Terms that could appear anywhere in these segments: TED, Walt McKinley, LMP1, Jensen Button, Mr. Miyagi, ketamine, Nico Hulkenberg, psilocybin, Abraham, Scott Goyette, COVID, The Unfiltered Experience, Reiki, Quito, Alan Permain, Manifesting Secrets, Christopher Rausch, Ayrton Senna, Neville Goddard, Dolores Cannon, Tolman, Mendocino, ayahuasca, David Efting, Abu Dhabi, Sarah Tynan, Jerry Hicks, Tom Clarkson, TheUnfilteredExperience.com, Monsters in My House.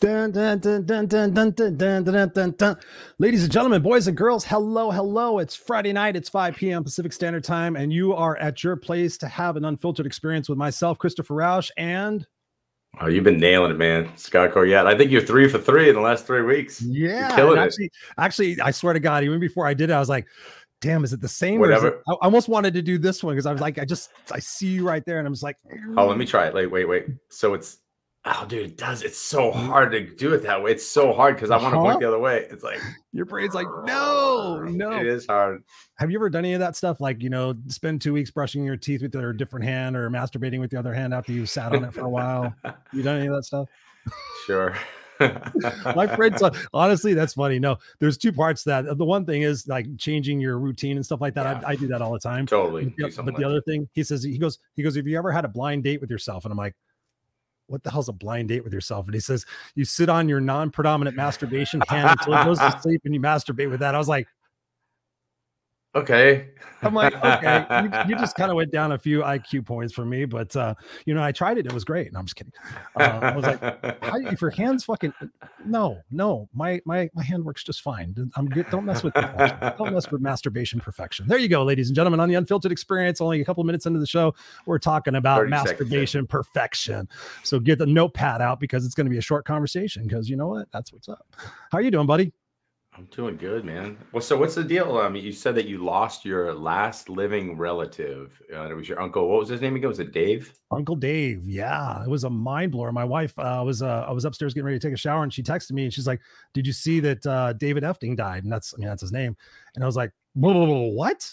Dun, dun, dun, dun, dun, dun, dun, dun, dun, dun, dun. Ladies and gentlemen, boys and girls, hello. It's Friday night. It's 5 p.m. Pacific Standard Time, and you are at your place to have an unfiltered experience with myself, Christopher Rausch, and... Oh, you've been nailing it, man. Scott Goyette. I think you're 3 for 3 in the last 3 weeks. Yeah. You're killing it. Actually, I swear to God, even before I did it, I was like, damn, is it the same? Whatever. Or I almost wanted to do this one because I was like, I see you right there. And I'm just like... Oh, let me try it. Wait. So it's... Oh, dude, it does. It's so hard to do it that way. It's so hard because I want to point the other way. It's like your brain's like, no. It is hard. Have you ever done any of that stuff? Like, you know, spend 2 weeks brushing your teeth with your different hand or masturbating with the other hand after you sat on it for a while. You done any of that stuff? Sure. My friends, honestly, that's funny. No, there's two parts to that. The one thing is like changing your routine and stuff like that. Yeah. I do that all the time. Totally. But the other thing, he says, he goes, have you ever had a blind date with yourself? And I'm like, what the hell's a blind date with yourself? And he says, you sit on your non-predominant masturbation hand until it goes to sleep and you masturbate with that. I was like, okay. I'm like, okay. You just kind of went down a few IQ points for me, but you know, I tried it. It was great. No, I'm just kidding. I was like, if your hand's fucking no, my hand works just fine. I'm good. Don't mess with perfection. Don't mess with masturbation perfection. There you go, ladies and gentlemen. On the Unfiltered Experience, only a couple minutes into the show, we're talking about masturbation perfection. So get the notepad out because it's going to be a short conversation. Because you know what? That's what's up. How are you doing, buddy? I'm doing good, man. Well, so what's the deal? You said that you lost your last living relative. It was your uncle. What was his name again? Was it Dave? Uncle Dave. Yeah, it was a mind blower. My wife I was upstairs getting ready to take a shower, and she texted me, and she's like, "Did you see that David Efting died?" And that's his name. And I was like, "What?"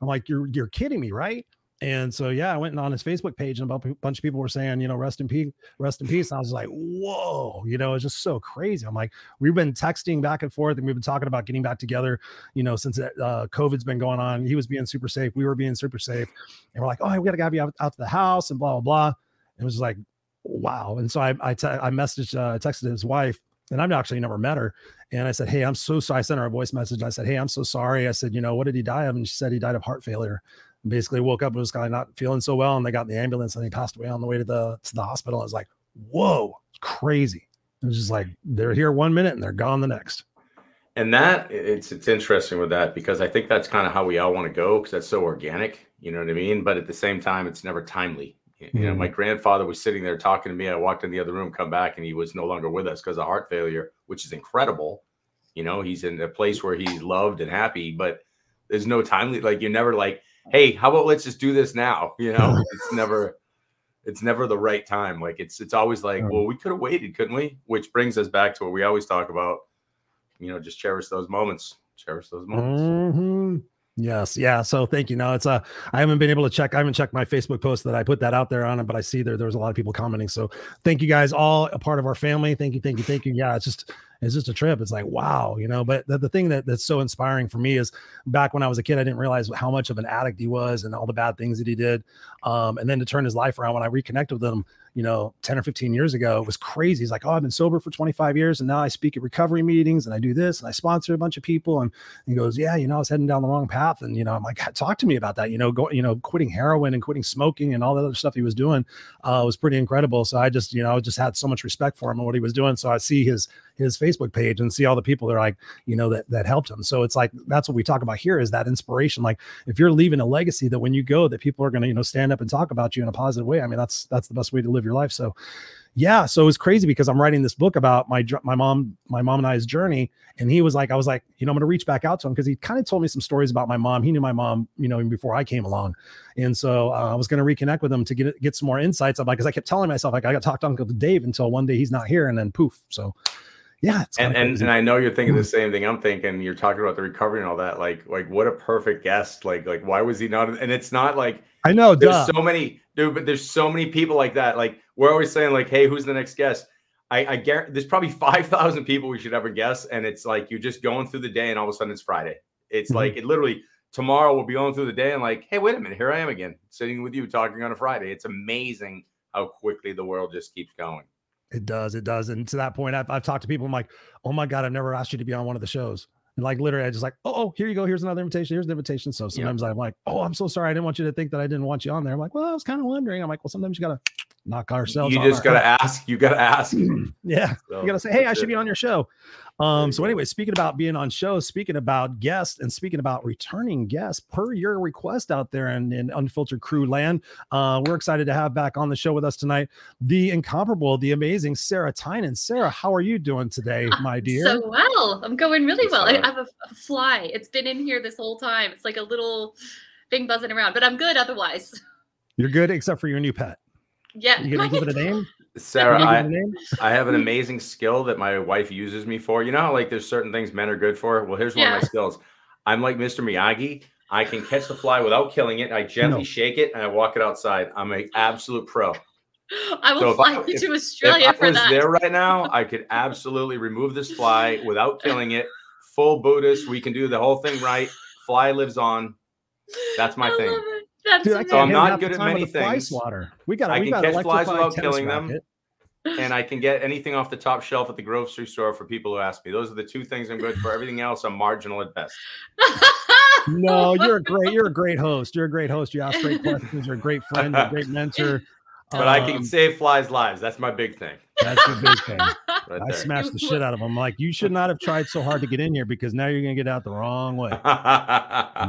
I'm like, "You're kidding me, right?" And so, yeah, I went on his Facebook page and a bunch of people were saying, you know, rest in peace. And I was like, whoa, you know, it's just so crazy. I'm like, we've been texting back and forth and we've been talking about getting back together, you know, since COVID's been going on. He was being super safe. We were being super safe. And we're like, oh, we got to have you out to the house and blah, blah, blah. And it was just like, wow. And so I texted his wife. And I've actually never met her. And I said, hey, I'm so sorry. I sent her a voice message. I said, hey, I'm so sorry. I said, you know, what did he die of? And she said he died of heart failure. And basically woke up and was kind of not feeling so well. And they got in the ambulance and he passed away on the way to the hospital. I was like, whoa, crazy. It was just like, they're here 1 minute and they're gone the next. And that it's interesting with that, because I think that's kind of how we all want to go. Cause that's so organic, you know what I mean? But at the same time, it's never timely. You know, my grandfather was sitting there talking to me. I walked in the other room, come back, and he was no longer with us because of heart failure, which is incredible. You know, he's in a place where he's loved and happy, but there's no timely. Like, you're never like, hey, how about let's just do this now? You know, it's never the right time. Like, it's always like, well, we could have waited, couldn't we? Which brings us back to what we always talk about. You know, just cherish those moments. Mm-hmm. Yes. Yeah. So thank you. No, it's I haven't been able to check. I haven't checked my Facebook post that I put that out there on it, but I see there was a lot of people commenting. So thank you guys, all a part of our family. Thank you. Yeah. It's just a trip. It's like, wow, you know, but the thing that's so inspiring for me is back when I was a kid, I didn't realize how much of an addict he was and all the bad things that he did. And then to turn his life around when I reconnected with him, you know, 10 or 15 years ago, it was crazy. He's like, oh, I've been sober for 25 years. And now I speak at recovery meetings and I do this and I sponsor a bunch of people. And he goes, yeah, you know, I was heading down the wrong path. And, you know, I'm like, talk to me about that. You know, quitting heroin and quitting smoking and all the other stuff he was doing was pretty incredible. So I just, you know, I just had so much respect for him and what he was doing. So I see his Facebook page and see all the people that are like, you know, that helped him. So it's like, that's what we talk about here is that inspiration. Like if you're leaving a legacy that when you go, that people are going to, you know, stand up and talk about you in a positive way. I mean, that's the best way to live your life. So yeah. So it was crazy because I'm writing this book about my mom and I's journey. And I was like, you know, I'm going to reach back out to him. Cause he kind of told me some stories about my mom. He knew my mom, you know, even before I came along. And so I was going to reconnect with him to get some more insights. I'm like, cause I kept telling myself, like I got to talk to Uncle Dave until one day he's not here and then poof. So yeah. It's and I know you're thinking the same thing I'm thinking. You're talking about the recovery and all that. Like what a perfect guest. Like why was he not? And it's not like, I know there's so many, dude, but there's so many people like that. Like we're always saying like, hey, who's the next guest? I guarantee there's probably 5,000 people we should ever guess. And it's like, you're just going through the day and all of a sudden it's Friday. It's like, it literally tomorrow we'll be going through the day and like, hey, wait a minute. Here I am again, sitting with you talking on a Friday. It's amazing how quickly the world just keeps going. It does. And to that point, I've talked to people. I'm like, oh my God, I've never asked you to be on one of the shows. And like, literally, I just like, oh, here you go. Here's another invitation. Here's an invitation. So sometimes I'm like, oh, I'm so sorry. I didn't want you to think that I didn't want you on there. I'm like, well, I was kind of wondering. I'm like, well, sometimes you got to knock ourselves. You just got to ask. Yeah. So, you got to say, hey, I should be on your show. So anyway, speaking about being on shows, speaking about guests and speaking about returning guests per your request out there in Unfiltered Crew land, we're excited to have back on the show with us tonight, the incomparable, the amazing Sarah Tynan. Sarah, how are you doing today, my dear? So well, I'm going really well. I have a fly. It's been in here this whole time. It's like a little thing buzzing around, but I'm good otherwise. You're good except for your new pet. Yeah. You going to give it a name? Sarah, I have an amazing skill that my wife uses me for. You know how like there's certain things men are good for? Well, here's one of my skills. I'm like Mr. Miyagi. I can catch the fly without killing it. I gently shake it and I walk it outside. I'm an absolute pro. I will fly you to Australia for that. If I was there right now, I could absolutely remove this fly without killing it. Full Buddhist. We can do the whole thing right. Fly lives on. That's my thing. Dude, so I'm not good at many things. I can catch flies without killing them, and I can get anything off the top shelf at the grocery store for people who ask me. Those are the two things I'm good for. Everything else, I'm marginal at best. No, you're a great host. You're a great host. You ask great questions. You're a great friend. You're a great mentor. But I can save flies' lives. That's my big thing. That's the big thing. Right, I smashed the shit out of them. Like, you should not have tried so hard to get in here because now you're going to get out the wrong way.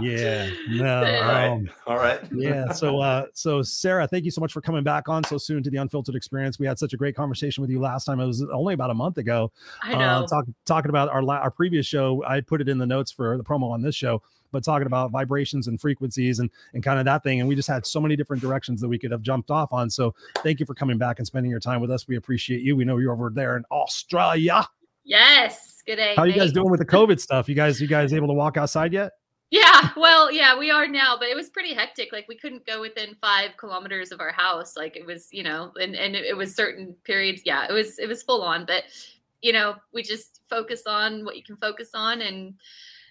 Yeah. No. All right. Yeah. So Sarah, thank you so much for coming back on so soon to the Unfiltered Experience. We had such a great conversation with you last time. It was only about a month ago. I know. Talking about our previous show. I put it in the notes for the promo on this show, but talking about vibrations and frequencies and kind of that thing. And we just had so many different directions that we could have jumped off on. So thank you for coming back and spending your time with us. We appreciate you. We know you're over there in Australia. Yes. Good day. How are you guys doing with the COVID stuff? You guys able to walk outside yet? Yeah. Well, yeah, we are now, but it was pretty hectic. Like, we couldn't go within 5 kilometers of our house. Like, it was, and it was certain periods. Yeah, it was full on, but we just focus on what you can focus on. And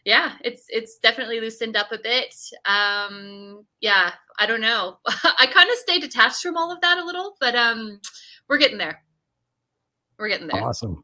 yeah, it's definitely loosened up a bit. Yeah, I don't know. I kind of stay detached from all of that a little, but we're getting there. Awesome.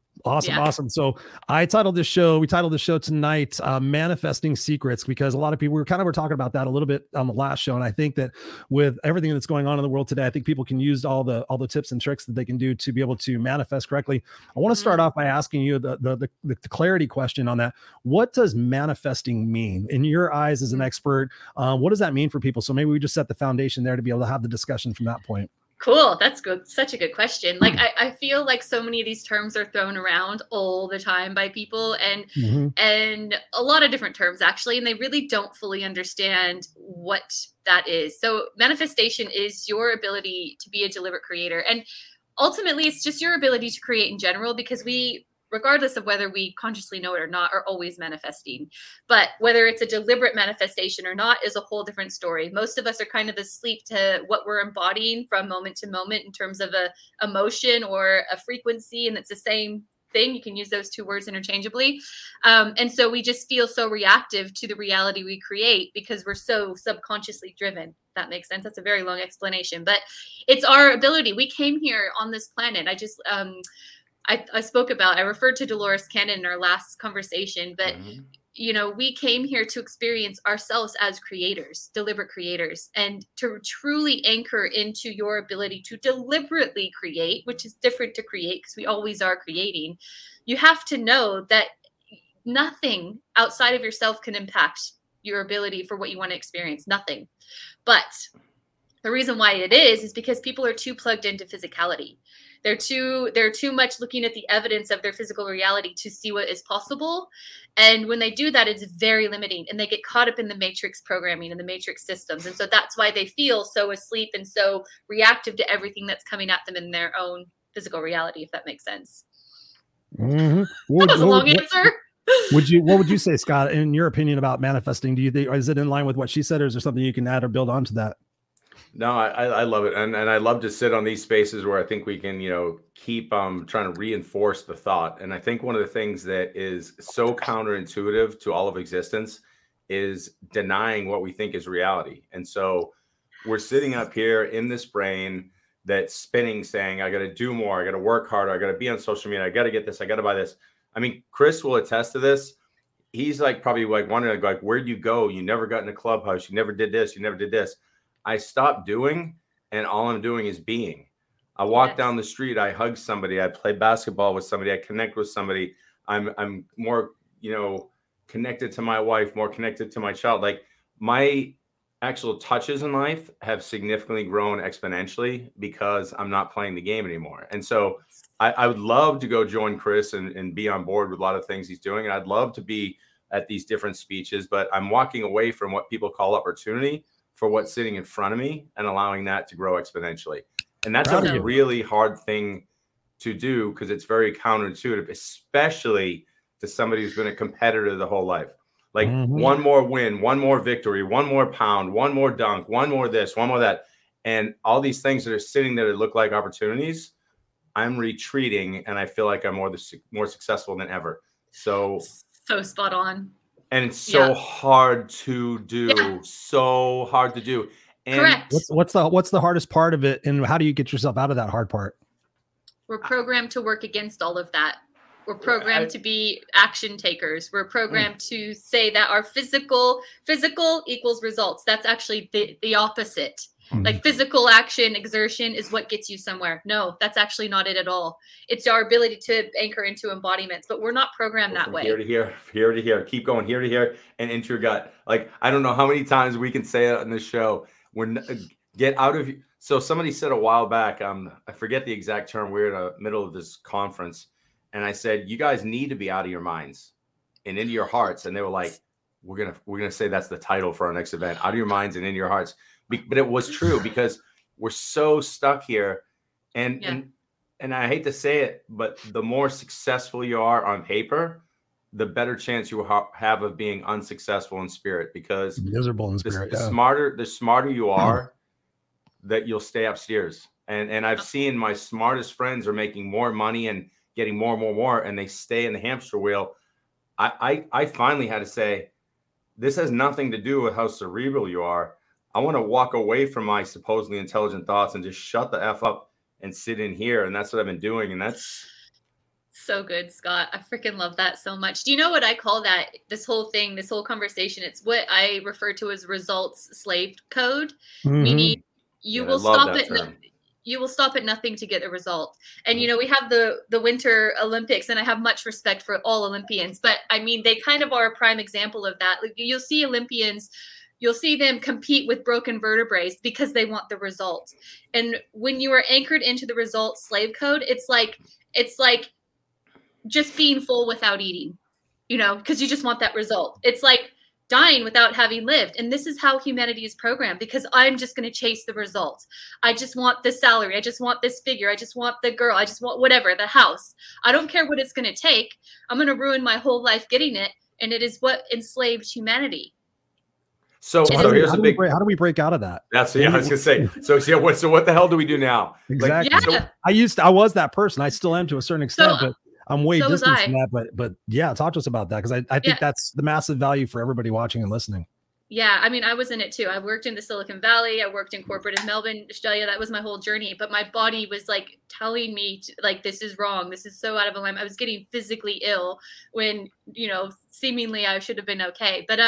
So we titled the show tonight, Manifesting Secrets, because a lot of people, we were talking about that a little bit on the last show. And I think that with everything that's going on in the world today, I think people can use all the tips and tricks that they can do to be able to manifest correctly. I want to start off by asking you the clarity question on that. What does manifesting mean in your eyes as an expert? What does that mean for people? So maybe we just set the foundation there to be able to have the discussion from that point. Cool. That's good. Such a good question. Like, I feel like so many of these terms are thrown around all the time by people and a lot of different terms, actually, and they really don't fully understand what that is. So manifestation is your ability to be a deliberate creator. And ultimately, it's just your ability to create in general, because we, regardless of whether we consciously know it or not, are always manifesting. But whether it's a deliberate manifestation or not is a whole different story. Most of us are kind of asleep to what we're embodying from moment to moment in terms of a emotion or a frequency. And it's the same thing. You can use those two words interchangeably. And so we just feel so reactive to the reality we create because we're so subconsciously driven. That makes sense. That's a very long explanation, but it's our ability. We came here on this planet. I referred to Dolores Cannon in our last conversation, but we came here to experience ourselves as creators, deliberate creators, and to truly anchor into your ability to deliberately create, which is different to create because we always are creating. You have to know that nothing outside of yourself can impact your ability for what you want to experience. Nothing. But the reason why it is because people are too plugged into physicality. They're too much looking at the evidence of their physical reality to see what is possible. And when they do that, it's very limiting, and they get caught up in the matrix programming and the matrix systems. And so that's why they feel so asleep and so reactive to everything that's coming at them in their own physical reality, if that makes sense. Mm-hmm. That was a long answer. What would you say, Scott, in your opinion about manifesting? Do you think, is it in line with what she said, or is there something you can add or build onto that? No, I love it. And I love to sit on these spaces where I think we can, keep trying to reinforce the thought. And I think one of the things that is so counterintuitive to all of existence is denying what we think is reality. And so we're sitting up here in this brain that's spinning, saying, I got to do more. I got to work harder. I got to be on social media. I got to get this. I got to buy this. I mean, Chris will attest to this. He's like probably like wondering, like, where'd you go? You never got in a clubhouse. You never did this. You never did this. I stopped doing, and all I'm doing is being. I walk down the street, I hug somebody, I play basketball with somebody, I connect with somebody. I'm more, connected to my wife, more connected to my child. Like my actual touches in life have significantly grown exponentially because I'm not playing the game anymore. And so I would love to go join Chris and be on board with a lot of things he's doing. And I'd love to be at these different speeches, but I'm walking away from what people call opportunity for what's sitting in front of me and allowing that to grow exponentially. And that's a really hard thing to do because it's very counterintuitive, especially to somebody who's been a competitor the whole life. Like one more win, one more victory, one more pound, one more dunk, one more this, one more that. And all these things that are sitting there that look like opportunities, I'm retreating and I feel like I'm more successful than ever. So spot on. And it's so hard to do. Yeah. So hard to do. And correct. What's the hardest part of it? And how do you get yourself out of that hard part? We're programmed to work against all of that. We're programmed to be action takers. We're programmed to say that our physical equals results. That's actually the opposite. Like physical action, exertion is what gets you somewhere. No, that's actually not it at all. It's our ability to anchor into embodiments, but we're not programmed that way. Here to here, keep going here to here and into your gut. Like, I don't know how many times we can say it on this show. Get out of you. So somebody said a while back, I forget the exact term. We're in the middle of this conference. And I said, you guys need to be out of your minds and into your hearts. And they were like, we're going to say that's the title for our next event, out of your minds and into your hearts. But it was true because we're so stuck here. And I hate to say it, but the more successful you are on paper, the better chance you have of being unsuccessful in spirit, because miserable in spirit. The smarter you are, that you'll stay upstairs. And I've seen my smartest friends are making more money and getting more, and they stay in the hamster wheel. I finally had to say, this has nothing to do with how cerebral you are. I want to walk away from my supposedly intelligent thoughts and just shut the F up and sit in here. And that's what I've been doing. And that's so good, Scott. I freaking love that so much. Do you know what I call that? This whole thing, this whole conversation, it's what I refer to as results slave code. Meaning you will stop at nothing to get a result. And, we have the Winter Olympics, and I have much respect for all Olympians, but they kind of are a prime example of that. Like, you'll see Olympians, you'll see them compete with broken vertebrae because they want the result. And when you are anchored into the result slave code, it's like just being full without eating, because you just want that result. It's like dying without having lived. And this is how humanity is programmed, because I'm just going to chase the results. I just want the salary. I just want this figure. I just want the girl. I just want whatever, the house. I don't care what it's going to take. I'm going to ruin my whole life getting it. And it is what enslaved humanity. So how do we break out of that? That's I was gonna say. So what the hell do we do now? Exactly. Like, so I was that person. I still am to a certain extent, but I'm way distant from that. But yeah, talk to us about that, because I think that's the massive value for everybody watching and listening. Yeah, I was in it too. I worked in the Silicon Valley. I worked in corporate in Melbourne, Australia. That was my whole journey. But my body was like telling me, this is wrong. This is so out of alignment. I was getting physically ill when, seemingly I should have been okay. But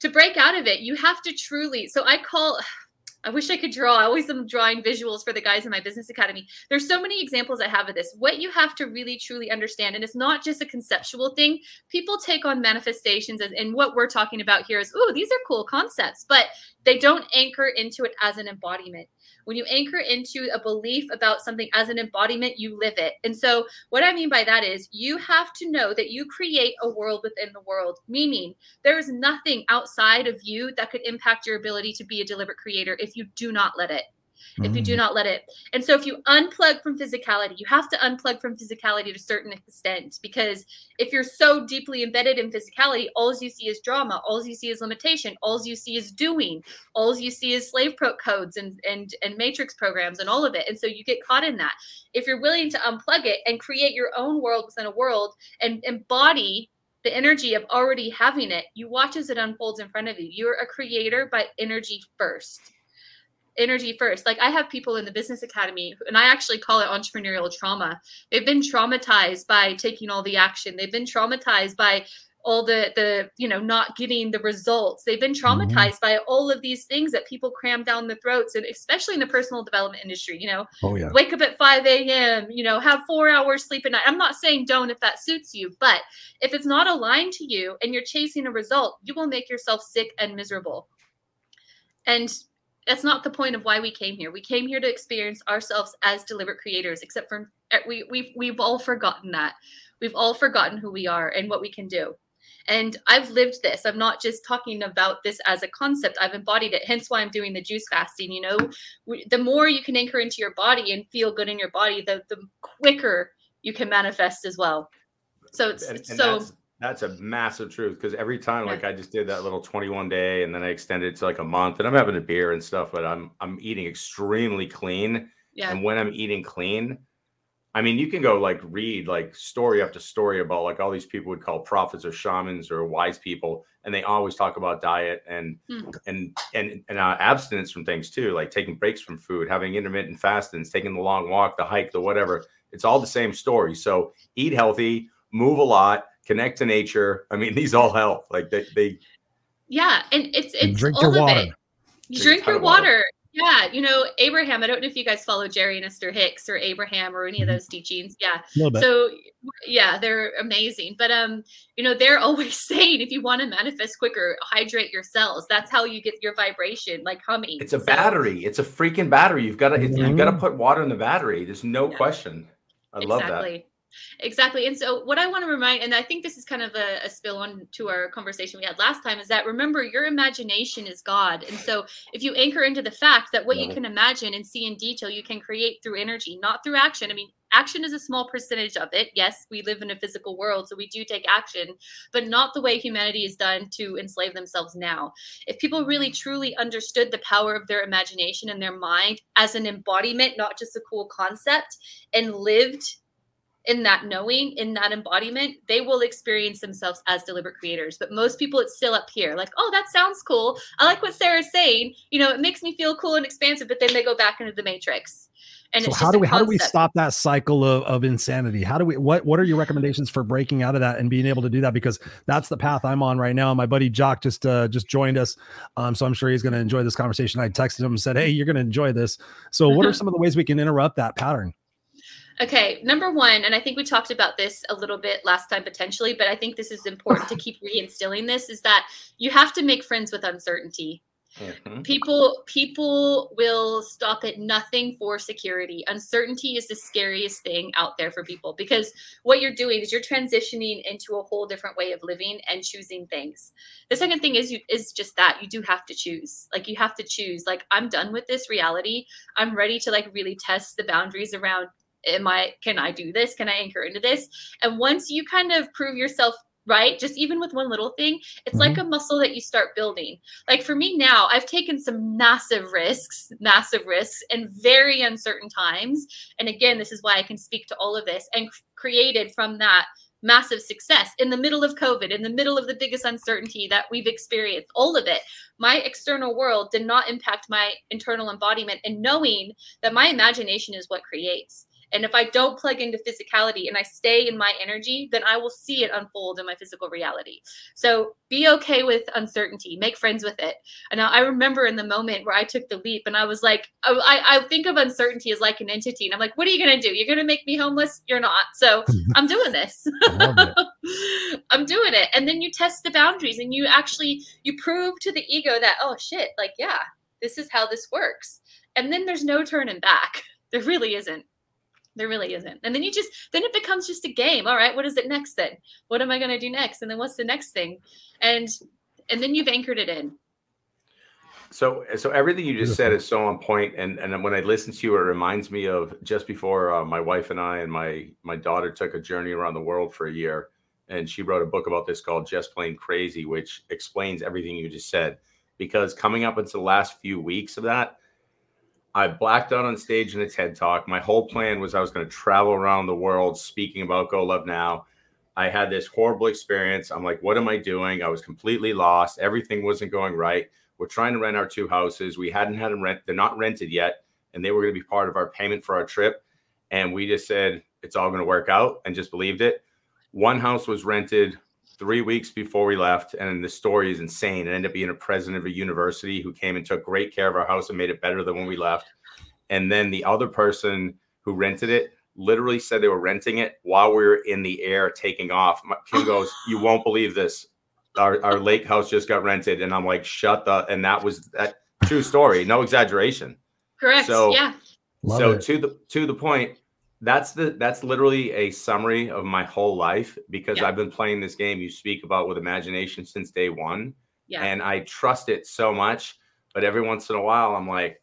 to break out of it, you have to truly. So I wish I could draw. I always am drawing visuals for the guys in my business academy. There's so many examples I have of this. What you have to really truly understand, and it's not just a conceptual thing. People take on manifestations, and what we're talking about here is, these are cool concepts, but they don't anchor into it as an embodiment. When you anchor into a belief about something as an embodiment, you live it. And so what I mean by that is you have to know that you create a world within the world, meaning there is nothing outside of you that could impact your ability to be a deliberate creator if you do not let it. If you do not let it. And so if you unplug from physicality, you have to unplug from physicality to a certain extent, because if you're so deeply embedded in physicality, all you see is drama, all you see is limitation, all you see is doing, all you see is slave codes and matrix programs and all of it. And so you get caught in that. If you're willing to unplug it and create your own world within a world and embody the energy of already having it, you watch as it unfolds in front of you. You're a creator by energy first. Energy first. Like, I have people in the business academy, and I actually call it entrepreneurial trauma. They've been traumatized by taking all the action. They've been traumatized by all the, you know, not getting the results. They've been traumatized by all of these things that people cram down the throats, and especially in the personal development industry, you know, wake up at 5 a.m., you know, have 4 hours sleep at night. I'm not saying don't if that suits you, but if it's not aligned to you and you're chasing a result, you will make yourself sick and miserable. And that's not the point of why we came here. We came here to experience ourselves as deliberate creators, except for we've all forgotten that. We've all forgotten who we are and what we can do. And I've lived this. I'm not just talking about this as a concept. I've embodied it. Hence why I'm doing the juice fasting. You know, the more you can anchor into your body and feel good in your body, the quicker you can manifest as well. So that's a massive truth, because every time, like I just did that little 21 day and then I extended it to like a month, and I'm having a beer and stuff, but I'm eating extremely clean. Yeah. And when I'm eating clean, I mean, you can go like read like story after story about like all these people would call prophets or shamans or wise people, and they always talk about diet and abstinence from things too, like taking breaks from food, having intermittent fastings, taking the long walk, the hike, the whatever. It's all the same story. So eat healthy, move a lot, connect to nature. I mean, these all help. Like they and it's drink all your water. Drink your water. Yeah, you know, Abraham, I don't know if you guys follow Jerry and Esther Hicks or Abraham or any of those teachings. Yeah. So, yeah, they're amazing. But, you know, they're always saying if you want to manifest quicker, hydrate your cells. That's how you get your vibration, like humming. It's a battery. It's a freaking battery. You've got to put water in the battery. There's no question. I love that. Exactly. And so what I want to remind, and I think this is kind of a spill on to our conversation we had last time, is that remember, your imagination is God. And so if you anchor into the fact that what you can imagine and see in detail, you can create through energy, not through action. I mean, action is a small percentage of it. Yes, we live in a physical world, so we do take action, but not the way humanity is done to enslave themselves now. If people really truly understood the power of their imagination and their mind as an embodiment, not just a cool concept, and lived in that knowing, in that embodiment, they will experience themselves as deliberate creators. But most people, it's still up here. Like, oh, that sounds cool. I like what Sarah's saying. You know, it makes me feel cool and expansive, but then they go back into the matrix. And so it's how do we stop that cycle of insanity? What are your recommendations for breaking out of that and being able to do that? Because that's the path I'm on right now. My buddy Jock just joined us. So I'm sure he's going to enjoy this conversation. I texted him and said, hey, you're going to enjoy this. So what are some of the ways we can interrupt that pattern? Okay, number one, and I think we talked about this a little bit last time potentially, but I think this is important to keep reinstilling this, is that you have to make friends with uncertainty. People will stop at nothing for security. Uncertainty is the scariest thing out there for people, because what you're doing is you're transitioning into a whole different way of living and choosing things. The second thing is just that you do have to choose. Like, you have to choose, like, I'm done with this reality. I'm ready to like really test the boundaries around, can I do this? Can I anchor into this? And once you kind of prove yourself right, just even with one little thing, it's like a muscle that you start building. Like for me now, I've taken some massive risks in very uncertain times. And again, this is why I can speak to all of this, and created from that massive success in the middle of COVID, in the middle of the biggest uncertainty that we've experienced, all of it. My external world did not impact my internal embodiment, and knowing that my imagination is what creates. And if I don't plug into physicality and I stay in my energy, then I will see it unfold in my physical reality. So be okay with uncertainty. Make friends with it. And I remember in the moment where I took the leap, and I was like, I think of uncertainty as like an entity. And I'm like, what are you going to do? You're going to make me homeless? You're not. So I'm doing this. I'm doing it. And then you test the boundaries, and you prove to the ego that, oh shit, like, yeah, this is how this works. And then there's no turning back. There really isn't. There really isn't. And then then it becomes just a game. All right, what is it next then? What am I going to do next? And then what's the next thing? And then you've anchored it in. So everything you just said is so on point. And when I listen to you, it reminds me of just before my wife and I and my daughter took a journey around the world for a year. And she wrote a book about this called Just Plain Crazy, which explains everything you just said. Because coming up into the last few weeks of that, I blacked out on stage in a TED Talk. My whole plan was I was going to travel around the world speaking about Go Love Now. I had this horrible experience. I'm like, what am I doing? I was completely lost. Everything wasn't going right. We're trying to rent our two houses. We hadn't had them rent. They're not rented yet. And they were going to be part of our payment for our trip. And we just said, it's all going to work out, and just believed it. One house was rented 3 weeks before we left, and the story is insane. It ended up being a president of a university who came and took great care of our house and made it better than when we left. And then the other person who rented it literally said they were renting it while we were in the air taking off. Kim goes, "You won't believe this. Our lake house just got rented." And I'm like, "Shut the," and that was that true story. No exaggeration. Correct. So, yeah. So to the point, that's literally a summary of my whole life, because I've been playing this game you speak about with imagination since day one. Yeah. And I trust it so much, but every once in a while I'm like,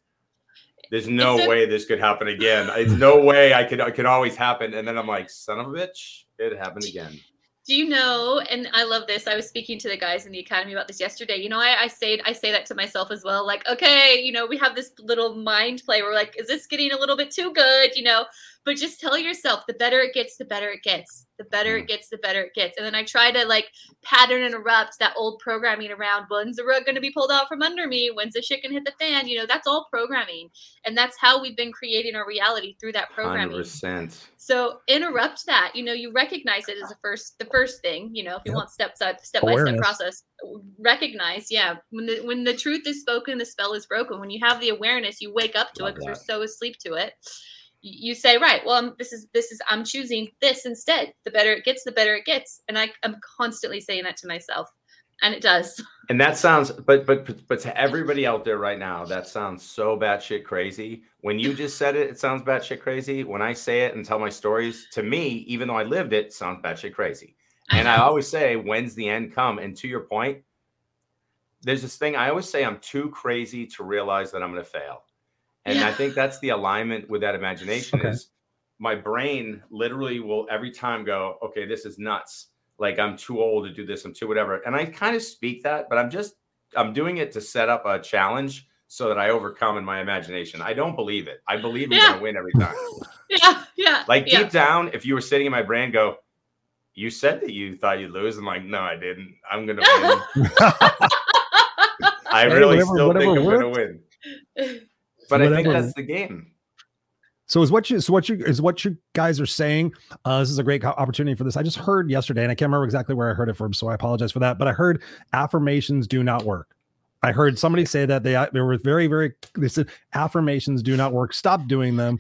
there's no way this could happen again. It's no way it could always happen. And then I'm like, son of a bitch, it happened again. Do you know, and I love this, I was speaking to the guys in the academy about this yesterday. You know, I say that to myself as well. Like, okay, you know, we have this little mind play. We're like, is this getting a little bit too good? You know, but just tell yourself, the better it gets, the better it gets. The better it gets, the better it gets. And then I try to like pattern interrupt that old programming around, when's the rug going to be pulled out from under me? When's the shit going to hit the fan? You know, that's all programming. And that's how we've been creating our reality through that programming. 100%. So interrupt that. You know, you recognize it as the first thing, you know, if you want step-by-step process, recognize. Yeah. When the truth is spoken, the spell is broken. When you have the awareness, you wake up to it because you're so asleep to it. You say, right, well, I'm choosing this instead. The better it gets, the better it gets. And I am constantly saying that to myself, and it does. And that sounds, but to everybody out there right now, that sounds so batshit crazy. When you just said it, it sounds batshit crazy. When I say it and tell my stories, to me, even though I lived it, sounds batshit crazy. And I always say, when's the end come? And to your point, there's this thing I always say, I'm too crazy to realize that I'm going to fail. And I think that's the alignment with that imagination is my brain literally will every time go, okay, this is nuts. Like, I'm too old to do this. I'm too whatever. And I kind of speak that, but I'm doing it to set up a challenge so that I overcome in my imagination. I don't believe it. I believe we're going to win every time. Like deep down, if you were sitting in my brain, go, you said that you thought you'd lose. I'm like, no, I didn't. I'm going to win. I really still think I'm going to win. But whatever. I think that's the game. So is what you guys are saying. This is a great opportunity for this. I just heard yesterday, and I can't remember exactly where I heard it from, so I apologize for that. But I heard affirmations do not work. I heard somebody say that they were very, very. They said affirmations do not work. Stop doing them.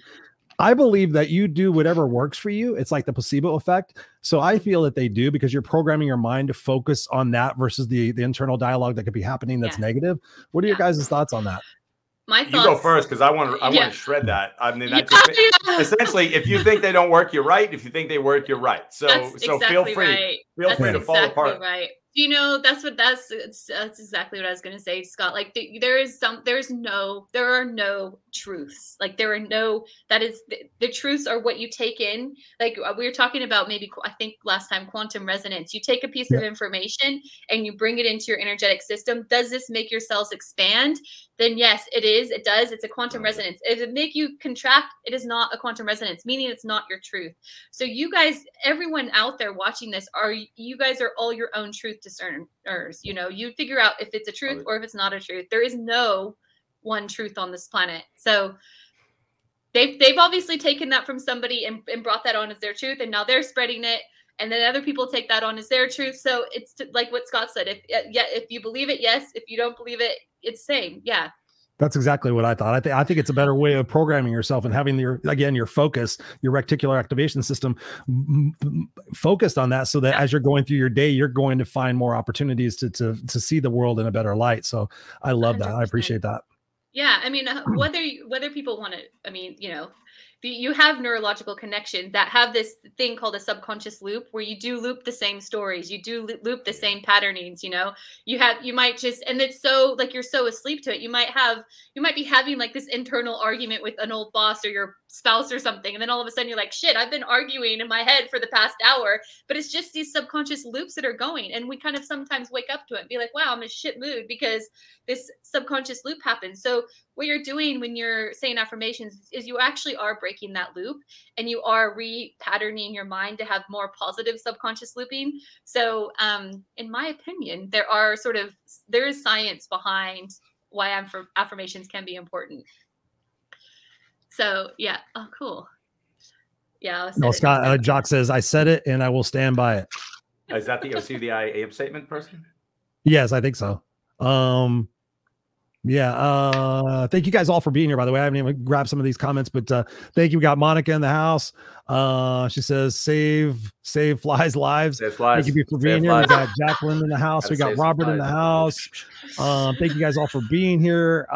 I believe that you do whatever works for you. It's like the placebo effect. So I feel that they do, because you're programming your mind to focus on that versus the internal dialogue that could be happening that's negative. What are your guys' thoughts on that? My thoughts. You go first, because I want to shred that. I mean, essentially, if you think they don't work, you're right. If you think they work, you're right. So, feel free to fall apart. Right. You know, that's exactly what I was going to say, Scott. Like there are no truths. Like the truths are what you take in. Like we were talking about, maybe I think last time, quantum resonance. You take a piece of information and you bring it into your energetic system. Does this make your cells expand? Then yes, it is. It does. It's a quantum resonance. If it make you contract, it is not a quantum resonance, meaning it's not your truth. So you guys, everyone out there watching this, you guys are all your own truth discerners. You know, you figure out if it's a truth or if it's not a truth. There is no one truth on this planet. So they've obviously taken that from somebody and brought that on as their truth, and now they're spreading it, and then other people take that on as their truth. So it's like what Scott said, if you believe it, yes, if you don't believe it, it's same. Yeah. That's exactly what I thought. I think it's a better way of programming yourself and having your focus, your reticular activation system focused on that, so that as you're going through your day, you're going to find more opportunities to see the world in a better light. So I love 100%. That. I appreciate that. Yeah. I mean, whether people want to, I mean, you know, you have neurological connections that have this thing called a subconscious loop, where you do loop the same stories. You do loop the same patternings, you know, and it's so like, you're so asleep to it. You might be having like this internal argument with an old boss or your spouse or something. And then all of a sudden you're like, shit, I've been arguing in my head for the past hour, but it's just these subconscious loops that are going. And we kind of sometimes wake up to it and be like, wow, I'm in a shit mood because this subconscious loop happens. So what you're doing when you're saying affirmations is you actually are breaking that loop, and you are repatterning your mind to have more positive subconscious looping. So in my opinion, there is science behind why affirmations can be important. So yeah. Oh, cool. Yeah. Scott Jock says, I said it and I will stand by it. Is that the OC of the I am statement person? Yes, I think so. Yeah. Thank you guys all for being here, by the way. I haven't even grabbed some of these comments, but thank you. We got Monica in the house. She says, save flies lives. Save flies. Thank you for being here. We got Jacqueline in the house. We got Robert in the house. Thank you guys all for being here.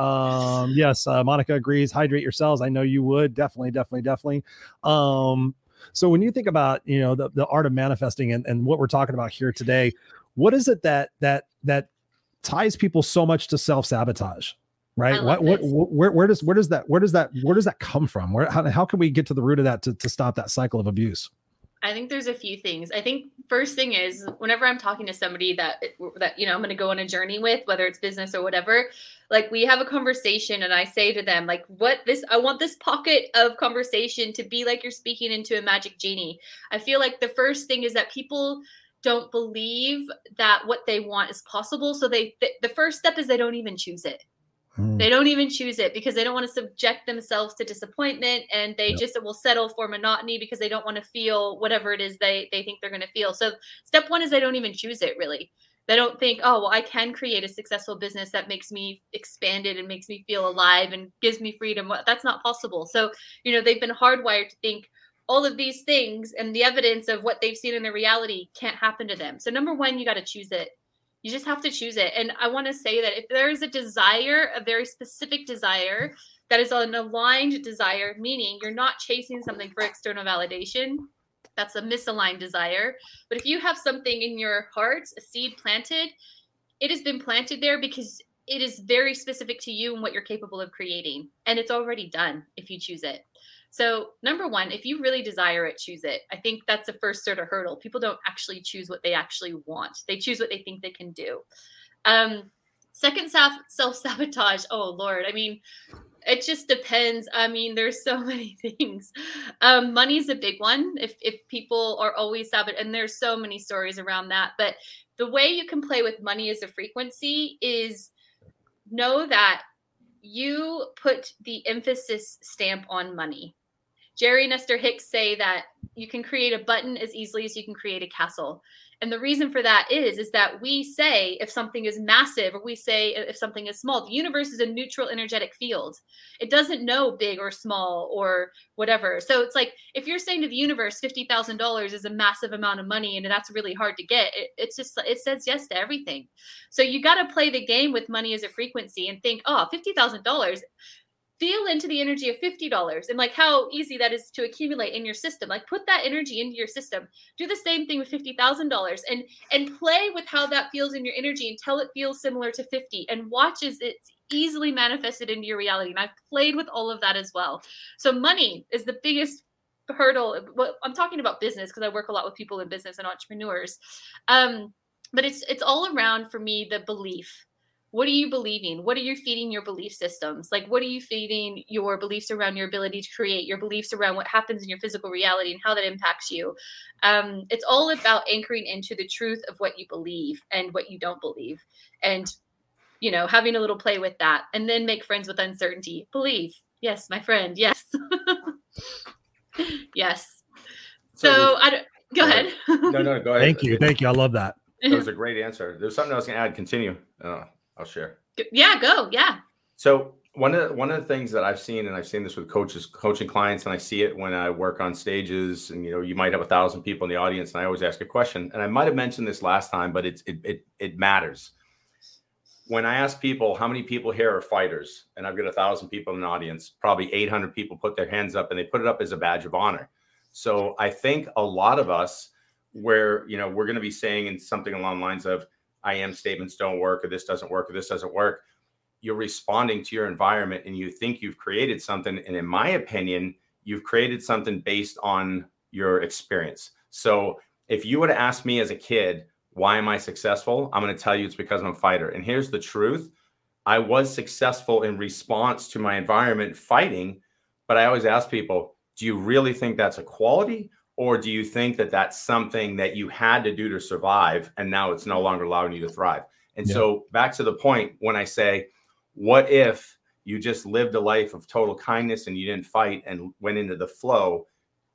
Yes. Monica agrees. Hydrate yourselves. I know you would. Definitely. So when you think about, the art of manifesting and what we're talking about here today, what is it that ties people so much to self-sabotage, right? Where does that come from? How can we get to the root of that to stop that cycle of abuse? I think there's a few things. I think first thing is whenever I'm talking to somebody that I'm going to go on a journey with, whether it's business or whatever, like we have a conversation and I say to them, like, I want this pocket of conversation to be like you're speaking into a magic genie. I feel like the first thing is that people don't believe that what they want is possible. So the first step is they don't even choose it. Mm. They don't even choose it because they don't want to subject themselves to disappointment, and they just will settle for monotony because they don't want to feel whatever it is they think they're going to feel. So step one is they don't even choose it, really. They don't think, I can create a successful business that makes me expanded and makes me feel alive and gives me freedom. That's not possible. So, they've been hardwired to think all of these things, and the evidence of what they've seen in their reality can't happen to them. So number one, you got to choose it. You just have to choose it. And I want to say that if there is a desire, a very specific desire that is an aligned desire, meaning you're not chasing something for external validation, that's a misaligned desire. But if you have something in your heart, a seed planted, it has been planted there because it is very specific to you and what you're capable of creating. And it's already done if you choose it. So number one, if you really desire it, choose it. I think that's the first sort of hurdle. People don't actually choose what they actually want. They choose what they think they can do. Second, self-sabotage. Oh, Lord. I mean, it just depends. I mean, there's so many things. Money's a big one. If people are always sabotaging, and there's so many stories around that. But the way you can play with money as a frequency is know that you put the emphasis stamp on money. Jerry and Esther Hicks say that you can create a button as easily as you can create a castle. And the reason for that is that we say if something is massive or we say if something is small, the universe is a neutral energetic field. It doesn't know big or small or whatever. So it's like if you're saying to the universe, $50,000 is a massive amount of money and that's really hard to get, it says yes to everything. So you got to play the game with money as a frequency and think, $50,000. Feel into the energy of $50 and like how easy that is to accumulate in your system. Like put that energy into your system. Do the same thing with $50,000 and play with how that feels in your energy until it feels similar to 50 and watch as it's easily manifested into your reality. And I've played with all of that as well. So money is the biggest hurdle. Well, I'm talking about business because I work a lot with people in business and entrepreneurs. But it's all around for me, the belief. What are you believing? What are you feeding your belief systems? Like, what are you feeding your beliefs around your ability to create, your beliefs around what happens in your physical reality and how that impacts you? It's all about anchoring into the truth of what you believe and what you don't believe and, having a little play with that and then make friends with uncertainty. Believe. Yes, my friend. Yes. Yes. So I don't, go ahead. No, go ahead. Thank you. I love that. That was a great answer. There's something I was going to add. Continue. I'll share. Yeah, go. Yeah. So one of the things that I've seen, and I've seen this with coaches, coaching clients, and I see it when I work on stages and, you might have 1,000 people in the audience and I always ask a question. And I might've mentioned this last time, but it matters. When I ask people, how many people here are fighters? And I've got 1,000 people in the audience, probably 800 people put their hands up and they put it up as a badge of honor. So I think a lot of us where, we're going to be saying in something along the lines of, I am statements don't work, or this doesn't work, or this doesn't work. You're responding to your environment and you think you've created something. And in my opinion, you've created something based on your experience. So if you would have asked me as a kid, why am I successful? I'm going to tell you it's because I'm a fighter. And here's the truth. I was successful in response to my environment fighting, but I always ask people, do you really think that's a quality? Or do you think that that's something that you had to do to survive and now it's no longer allowing you to thrive? And so back to the point when I say, what if you just lived a life of total kindness and you didn't fight and went into the flow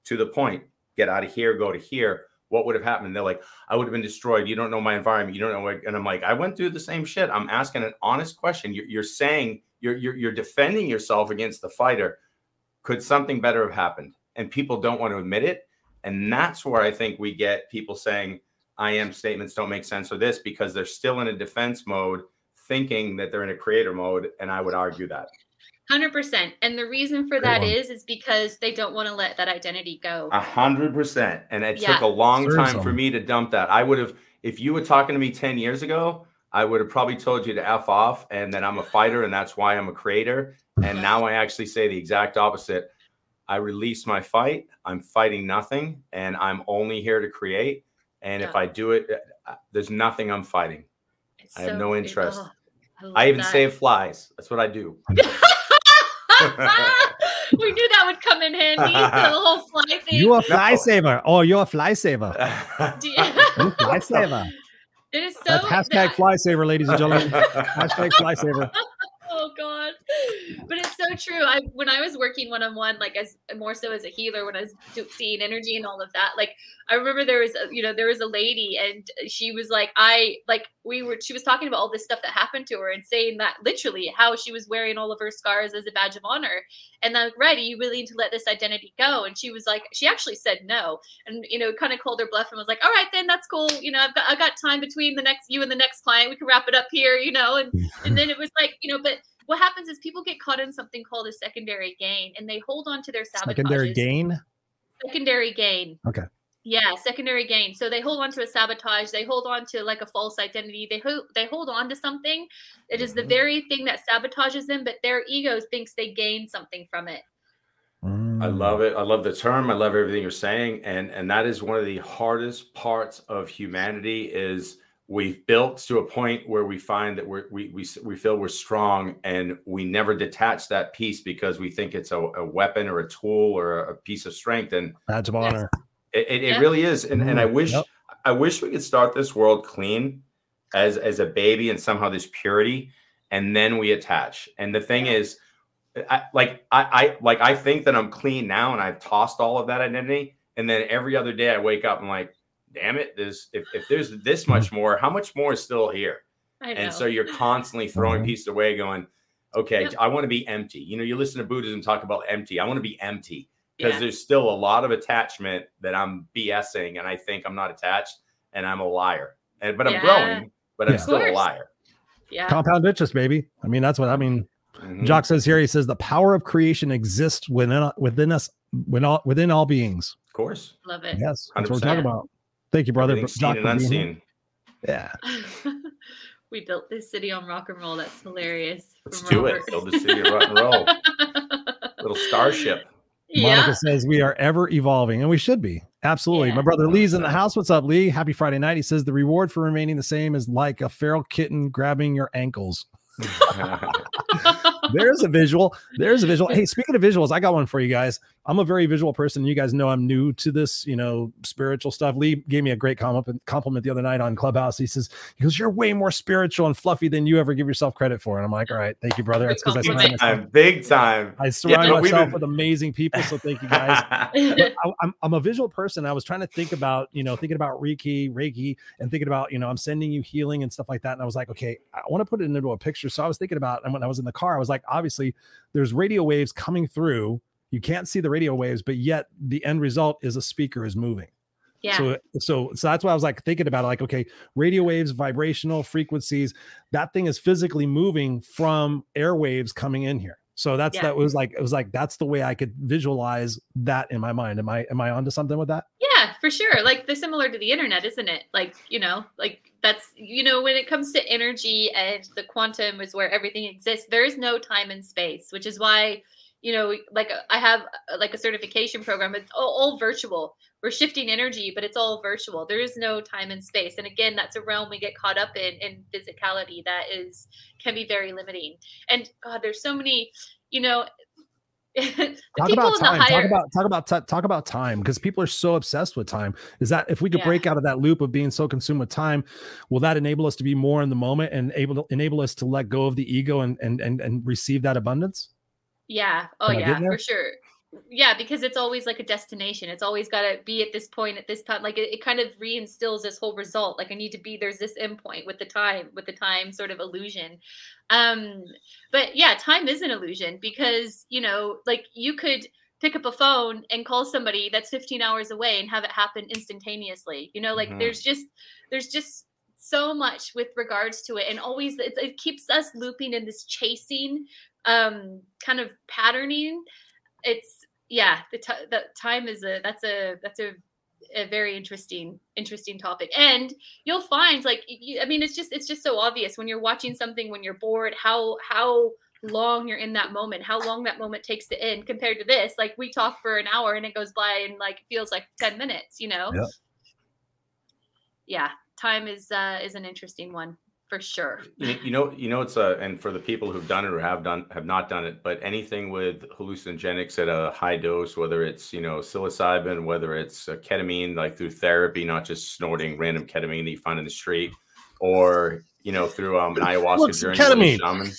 to the point, get out of here, go to here. What would have happened? They're like, I would have been destroyed. You don't know my environment. You don't know. And I'm like, I went through the same shit. I'm asking an honest question. You're saying you're defending yourself against the fighter. Could something better have happened? And people don't want to admit it. And that's where I think we get people saying I am statements don't make sense or this, because they're still in a defense mode, thinking that they're in a creator mode. And I would argue that 100%. And the reason for that is because they don't want to let that identity go. 100%. And it took a long time for me to dump that. I would have, if you were talking to me 10 years ago, I would have probably told you to F off and that I'm a fighter and that's why I'm a creator. And now I actually say the exact opposite. I release my fight. I'm fighting nothing. And I'm only here to create. And if I do it, there's nothing I'm fighting. I have no interest. I even save flies. That's what I do. We knew that would come in handy. The whole fly thing. You're a fly saver. Oh, you're a fly saver. Fly saver. It is so. That's hashtag fly saver, ladies and gentlemen. Hashtag fly saver. Oh God. But it's so true. When I was working one-on-one, like as more so as a healer, when I was seeing energy and all of that, like I remember there was a lady and she was like, she was talking about all this stuff that happened to her and saying that literally how she was wearing all of her scars as a badge of honor. And I'm like, right, are you willing to let this identity go? And she was like, she actually said no. And, kind of called her bluff and was like, all right, then that's cool. I've got time between you and the next client. We can wrap it up here, and then it was like, but what happens is people get caught in something called a secondary gain and they hold on to their sabotages. Secondary gain? Secondary gain. Okay. Yeah, secondary gain. So they hold on to a sabotage. They hold on to like a false identity. They hold on to something. It is the very thing that sabotages them, but their ego thinks they gain something from it. I love it. I love the term. I love everything you're saying. And that is one of the hardest parts of humanity is we've built to a point where we find that we feel we're strong and we never detach that piece because we think it's a weapon or a tool or a piece of strength. And badge of honor. It really is. And I wish we could start this world clean as a baby and somehow this purity and then we attach. And the thing is, I think that I'm clean now and I've tossed all of that identity. And then every other day I wake up and I'm like, damn it, if there's this much more, how much more is still here? And so you're constantly throwing pieces away going, okay, I want to be empty. You listen to Buddhism talk about empty. I want to be empty because there's still a lot of attachment that I'm BSing and I think I'm not attached and I'm a liar. But I'm growing, but I'm still a liar. Yeah. Compound interest, baby. I mean, that's what I mean. Mm-hmm. Jock says here, he says, the power of creation exists within us, within all beings. Of course. Love it. Yes, that's 100%. What we're talking about. Thank you, brother. Seen and unseen. Yeah. We built this city on rock and roll. That's hilarious. Let's do it. Build the city on rock and roll. Little starship. Monica says we are ever evolving, and we should be. Absolutely. Yeah. My brother Lee's in the house. What's up, Lee? Happy Friday night. He says the reward for remaining the same is like a feral kitten grabbing your ankles. There's a visual. Hey, speaking of visuals, I got one for you guys. I'm a very visual person. You guys know I'm new to this, spiritual stuff. Lee gave me a great compliment the other night on Clubhouse. He goes, you're way more spiritual and fluffy than you ever give yourself credit for. And I'm like, all right, thank you, brother. That's because I surround myself with amazing people. So thank you guys. I'm a visual person. I was trying to think about, thinking about Reiki and thinking about, I'm sending you healing and stuff like that. And I was like, okay, I want to put it into a picture. So I was thinking about, and when I was in the car, I was like, obviously there's radio waves coming through. You can't see the radio waves, but yet the end result is a speaker is moving. Yeah. So that's why I was like thinking about it. Like, okay, radio waves, vibrational frequencies, that thing is physically moving from airwaves coming in here. So that's, it was like, that's the way I could visualize that in my mind. Am I onto something with that? Yeah, for sure. Like they're similar to the internet, isn't it? Like, that's, when it comes to energy and the quantum is where everything exists, there is no time and space, which is why, I have like a certification program. It's all virtual. We're shifting energy, but it's all virtual. There is no time and space. And again, that's a realm we get caught up in physicality that can be very limiting. And God, there's so many, talk about time, because people are so obsessed with time. Is that if we could break out of that loop of being so consumed with time, will that enable us to be more in the moment and enable us to let go of the ego and receive that abundance? Yeah. Oh yeah, for sure. Yeah, because it's always like a destination. It's always got to be at this point, at this time. Like it kind of reinstills this whole result. Like I need to be, there's this endpoint with the time sort of illusion. But yeah, time is an illusion because, you know, like you could pick up a phone and call somebody that's 15 hours away and have it happen instantaneously. You know, like there's just so much with regards to it. And always it keeps us looping in this chasing kind of patterning. It's yeah, the time is a very interesting topic. And you'll find like, I mean, it's just so obvious when you're watching something, when you're bored, how long you're in that moment, how long that moment takes to end compared to this. Like we talk for an hour and it goes by and like, feels like 10 minutes, you know? Yeah. Yeah. Time is an interesting one. For sure. You know, it's and for the people who've done it or have not done it, but anything with hallucinogenics at a high dose, whether it's, you know, psilocybin, whether it's ketamine, like through therapy, not just snorting random ketamine that you find in the street, or, you know, through an ayahuasca journey. Ketamine.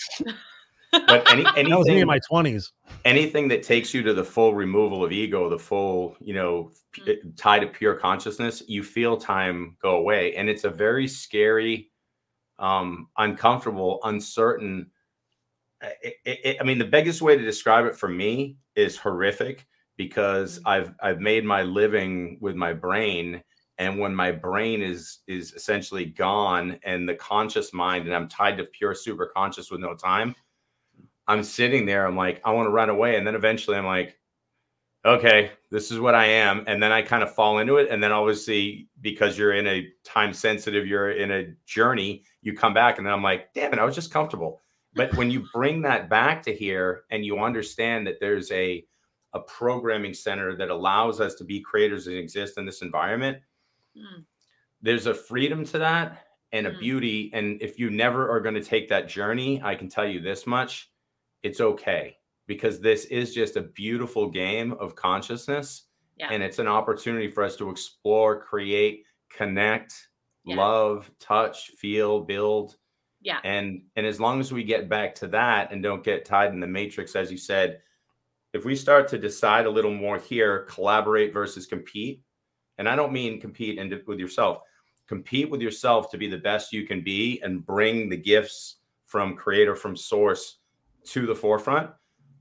But anything, that was me in my 20s. Anything that takes you to the full removal of ego, the full, you know, tie to pure consciousness, you feel time go away. And it's a very scary, uncomfortable, uncertain. I mean, the biggest way to describe it for me is horrific, because I've made my living with my brain. And when my brain is essentially gone and the conscious mind, and I'm tied to pure super conscious with no time, I'm sitting there. I'm like, I want to run away. And then eventually I'm like, okay, this is what I am. And then I kind of fall into it. And then obviously, because you're in a time sensitive, you're in a journey, you come back and then I'm like, damn it, I was just comfortable. But when you bring that back to here and you understand that there's a programming center that allows us to be creators and exist in this environment, there's a freedom to that and a beauty. And if you never are going to take that journey, I can tell you this much, it's okay. Because this is just a beautiful game of consciousness. Yeah. And it's an opportunity for us to explore, create, connect, love, touch, feel, build. Yeah. And as long as we get back to that and don't get tied in the matrix, as you said, if we start to decide a little more here, collaborate versus compete. And I don't mean compete with yourself. Compete with yourself to be the best you can be and bring the gifts from creator, from source to the forefront.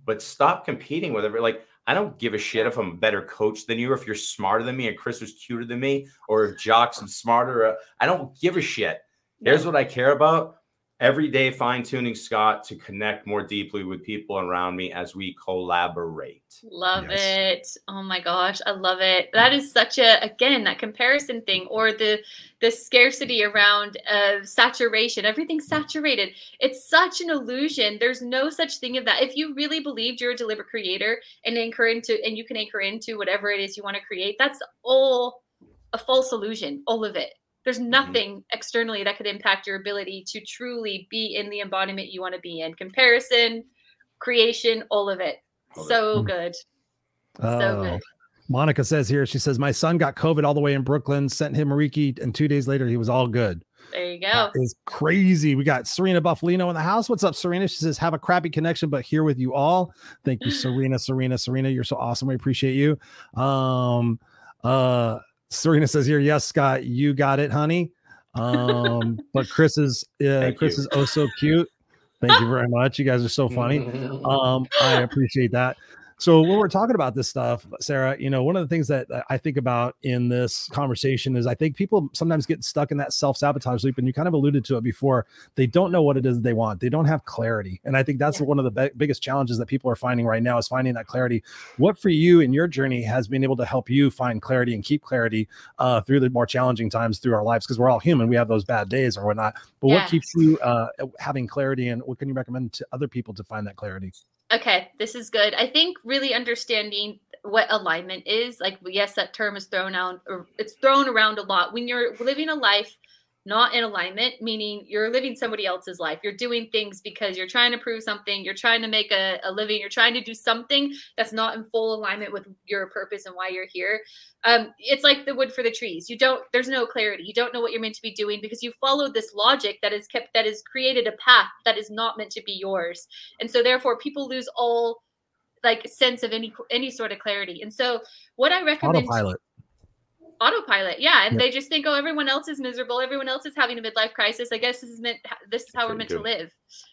But stop competing with it. Like, I don't give a shit if I'm a better coach than you, or if you're smarter than me and Chris was cuter than me, or if Jock's smarter. I don't give a shit. Here's what I care about. Every day, fine-tuning Scott to connect more deeply with people around me as we collaborate. Love it. Oh my gosh, I love it. That is such that comparison thing, or the scarcity around saturation. Everything's saturated. It's such an illusion. There's no such thing of that. If you really believed you're a deliberate creator and you can anchor into whatever it is you want to create, that's all a false illusion, all of it. There's nothing externally that could impact your ability to truly be in the embodiment you want to be in. Comparison, creation, all of it. So good. So good. Monica says here, she says, my son got COVID all the way in Brooklyn, sent him Reiki, and 2 days later, he was all good. There you go. It's crazy. We got Serena Buffalino in the house. What's up, Serena? She says, have a crappy connection, but here with you all. Thank you, Serena. You're so awesome. We appreciate you. Serena says here, yes, Scott, you got it, honey. But Chris is oh so cute. Thank you very much. You guys are so funny. I appreciate that. So when we're talking about this stuff, Sarah, you know, one of the things that I think about in this conversation is I think people sometimes get stuck in that self-sabotage loop, and you kind of alluded to it before. They don't know what it is they want. They don't have clarity. And I think that's one of the biggest challenges that people are finding right now is finding that clarity. What for you in your journey has been able to help you find clarity and keep clarity through the more challenging times through our lives? Because we're all human. We have those bad days or whatnot. But what keeps you having clarity, and what can you recommend to other people to find that clarity? Okay, this is good. I think really understanding what alignment is, like, yes, that term is thrown out, or it's thrown around a lot. When you're living a life not in alignment, meaning you're living somebody else's life, you're doing things because you're trying to prove something, you're trying to make a living, you're trying to do something that's not in full alignment with your purpose and why you're here. It's like the wood for the trees. There's no clarity. You don't know what you're meant to be doing because you followed this logic that has created a path that is not meant to be yours. And so therefore people lose all like sense of any sort of clarity. And so what I recommend autopilot. Yeah. And they just think, oh, everyone else is miserable. Everyone else is having a midlife crisis. I guess this is how we're meant to live.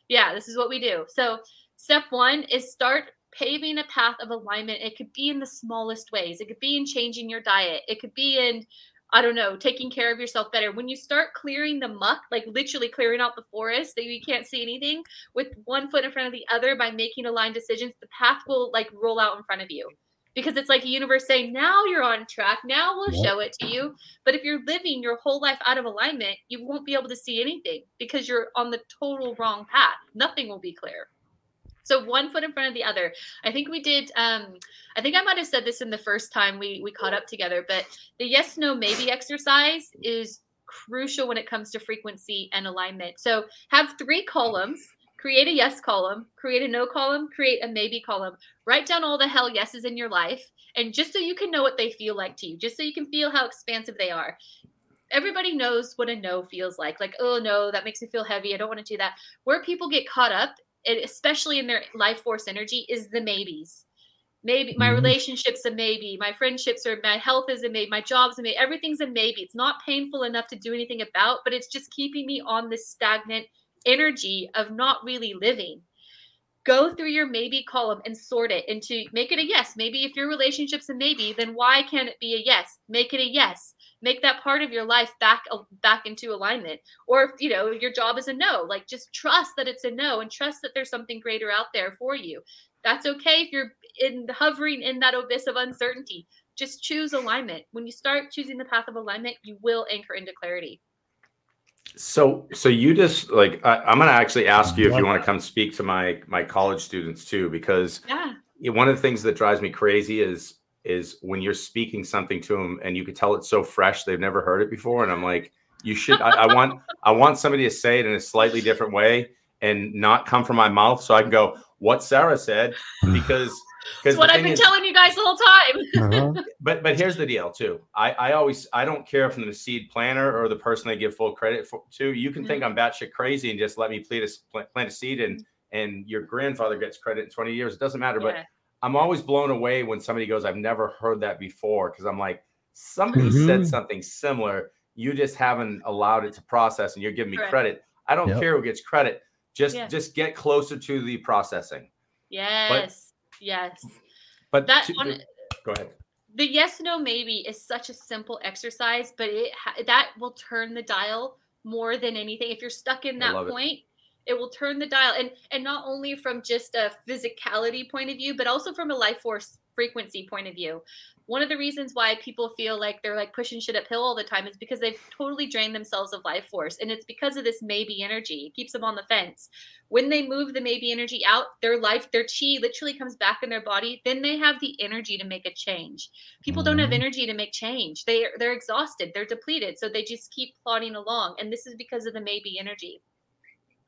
Yeah. This is what we do. So step one is start paving a path of alignment. It could be in the smallest ways. It could be in changing your diet. It could be in, I don't know, taking care of yourself better. When you start clearing the muck, like literally clearing out the forest that you can't see anything with one foot in front of the other by making aligned decisions, the path will like roll out in front of you. Because it's like the universe saying, now you're on track. Now we'll show it to you. But if you're living your whole life out of alignment, you won't be able to see anything because you're on the total wrong path. Nothing will be clear. So one foot in front of the other. I think we did. I think I might have said this in the first time we caught up together. But the yes, no, maybe exercise is crucial when it comes to frequency and alignment. So have three columns. Create a yes column, create a no column, create a maybe column. Write down all the hell yeses in your life. And just so you can know what they feel like to you, just so you can feel how expansive they are. Everybody knows what a no feels like. Like, oh, no, that makes me feel heavy. I don't want to do that. Where people get caught up, especially in their life force energy, is the maybes. Maybe my relationship's a maybe, my friendships are, my health is a maybe, my job's a maybe, everything's a maybe. It's not painful enough to do anything about, but it's just keeping me on this stagnant energy of not really living. Go through your maybe column and sort it into, make it a yes. Maybe if your relationship's a maybe, then why can't it be a yes? Make it a yes. Make that part of your life back into alignment. Or if, you know, your job is a no, like just trust that it's a no and trust that there's something greater out there for you. That's okay if you're hovering in that abyss of uncertainty. Just choose alignment. When you start choosing the path of alignment, you will anchor into clarity. So you just like, I'm going to actually ask you if you want to come speak to my college students too, because one of the things that drives me crazy is when you're speaking something to them and you can tell it's so fresh, they've never heard it before. And I'm like, you should, I want somebody to say it in a slightly different way and not come from my mouth. So I can go, what Sarah said, because what I've been telling you guys the whole time. But here's the deal too. I don't care if I'm the seed planter or the person I give full credit to. You can think I'm batshit crazy and just let me plant a seed and your grandfather gets credit in 20 years. It doesn't matter. Yeah. But I'm always blown away when somebody goes, I've never heard that before. Cause I'm like, somebody said something similar. You just haven't allowed it to process and you're giving me credit. I don't care who gets credit. Just get closer to the processing. Yes. But that one, go ahead. The yes, no, maybe is such a simple exercise, but that will turn the dial more than anything. If you're stuck in that point, it will turn the dial. And not only from just a physicality point of view, but also from a life force frequency point of view. One of the reasons why people feel like they're like pushing shit uphill all the time is because they've totally drained themselves of life force. And it's because of this maybe energy. It keeps them on the fence. When they move the maybe energy out, their chi literally comes back in their body. Then they have the energy to make a change. People don't have energy to make change. They're exhausted. They're depleted. So they just keep plodding along. And this is because of the maybe energy.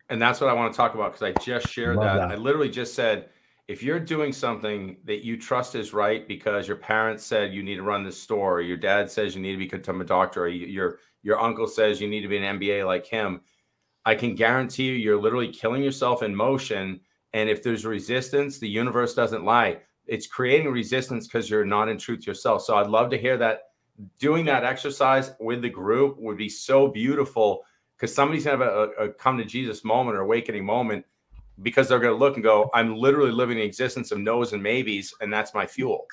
And that's what I want to talk about because I just shared that. I literally just said, if you're doing something that you trust is right because your parents said you need to run this store, or your dad says you need to become a doctor, or your uncle says you need to be an MBA like him, I can guarantee you, you're literally killing yourself in motion. And if there's resistance, the universe doesn't lie. It's creating resistance because you're not in truth yourself. So I'd love to hear that. Doing that exercise with the group would be so beautiful because somebody's going to have a come to Jesus moment or awakening moment, because they're going to look and go, I'm literally living the existence of no's and maybes, and that's my fuel.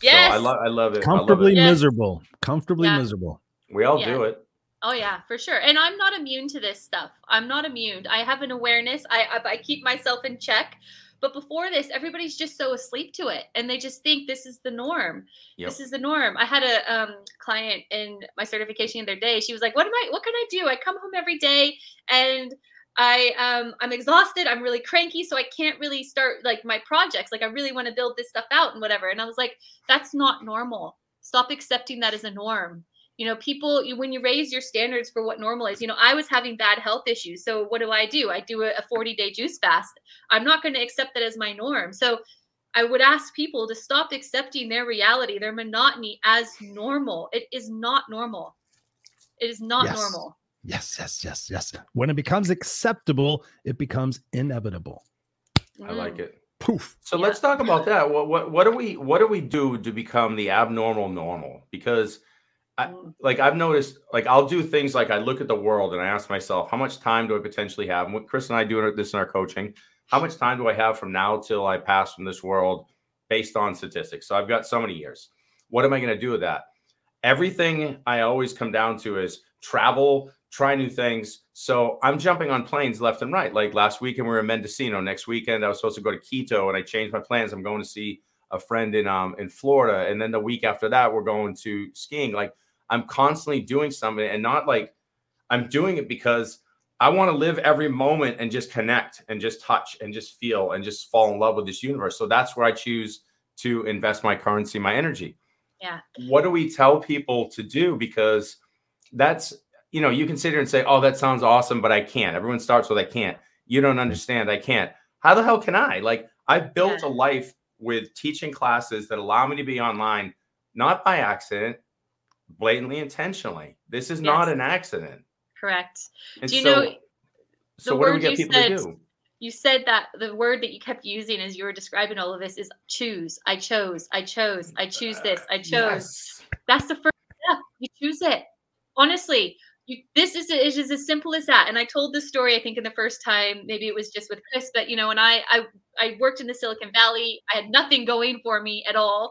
Yes. So I love it. Comfortably miserable. Comfortably miserable. We all do it. Oh, yeah, for sure. And I'm not immune to this stuff. I'm not immune. I have an awareness. I keep myself in check. But before this, everybody's just so asleep to it. And they just think this is the norm. Yep. This is the norm. I had a client in my certification the other day. She was like, what can I do? I come home every day and I'm exhausted. I'm really cranky. So I can't really start like my projects. Like I really want to build this stuff out and whatever. And I was like, that's not normal. Stop accepting that as a norm. You know, people, when you raise your standards for what normal is, you know, I was having bad health issues. So what do? I do a 40-day juice fast. I'm not going to accept that as my norm. So I would ask people to stop accepting their reality, their monotony as normal. It is not normal. It is not normal. Yes. When it becomes acceptable, it becomes inevitable. I like it. Poof. So let's talk about that. What do we do to become the abnormal normal? Because I've noticed, I'll do things like I look at the world and I ask myself, how much time do I potentially have? And what Chris and I do this in our coaching. How much time do I have from now till I pass from this world based on statistics? So I've got so many years. What am I going to do with that? Everything I always come down to is travel, try new things. So I'm jumping on planes left and right. Like last weekend, we were in Mendocino. Next weekend, I was supposed to go to Quito and I changed my plans. I'm going to see a friend in Florida. And then the week after that, we're going to skiing. Like I'm constantly doing something and not like I'm doing it because I want to live every moment and just connect and just touch and just feel and just fall in love with this universe. So that's where I choose to invest my currency, my energy. Yeah. What do we tell people to do? Because that's, you can sit here and say, oh, that sounds awesome, but I can't. Everyone starts with, I can't. You don't understand. I can't. How the hell can I? I've built a life with teaching classes that allow me to be online, not by accident, blatantly intentionally. This is not an accident. Correct. And do you know? So what do we get people to do? You said that the word that you kept using as you were describing all of this is choose. I chose. I chose. I choose this. I chose. Yes. That's the first step. You choose it. Honestly, it is as simple as that. And I told this story, I think, in the first time, maybe it was just with Chris, but when I worked in the Silicon Valley, I had nothing going for me at all.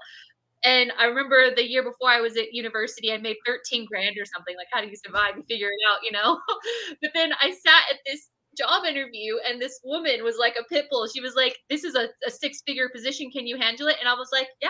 And I remember the year before I was at university, I made $13,000 or something. How do you survive? You figure it out, But then I sat at this job interview and this woman was like a pit bull. She was like, this is a 6-figure position. Can you handle it? And I was like, yeah.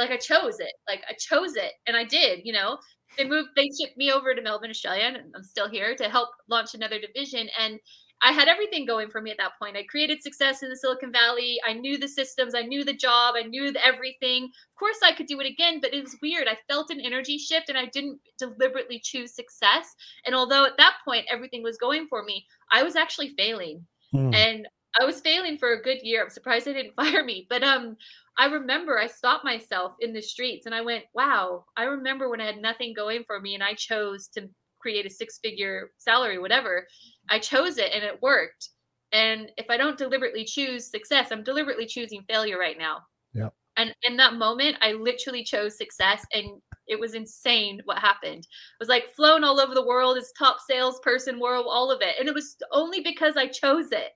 I chose it. I chose it. And I did, They shipped me over to Melbourne, Australia, and I'm still here to help launch another division. And I had everything going for me at that point. I created success in the Silicon Valley. I knew the systems. I knew the job. I knew everything. Of course, I could do it again, but it was weird. I felt an energy shift, and I didn't deliberately choose success. And although at that point, everything was going for me, I was actually failing. And I was failing for a good year. I'm surprised they didn't fire me. But I remember I stopped myself in the streets and I went, wow, I remember when I had nothing going for me and I chose to create a 6-figure salary, whatever. I chose it and it worked. And if I don't deliberately choose success, I'm deliberately choosing failure right now. Yeah. And in that moment, I literally chose success, and it was insane what happened. It was flown all over the world as top salesperson world, all of it. And it was only because I chose it.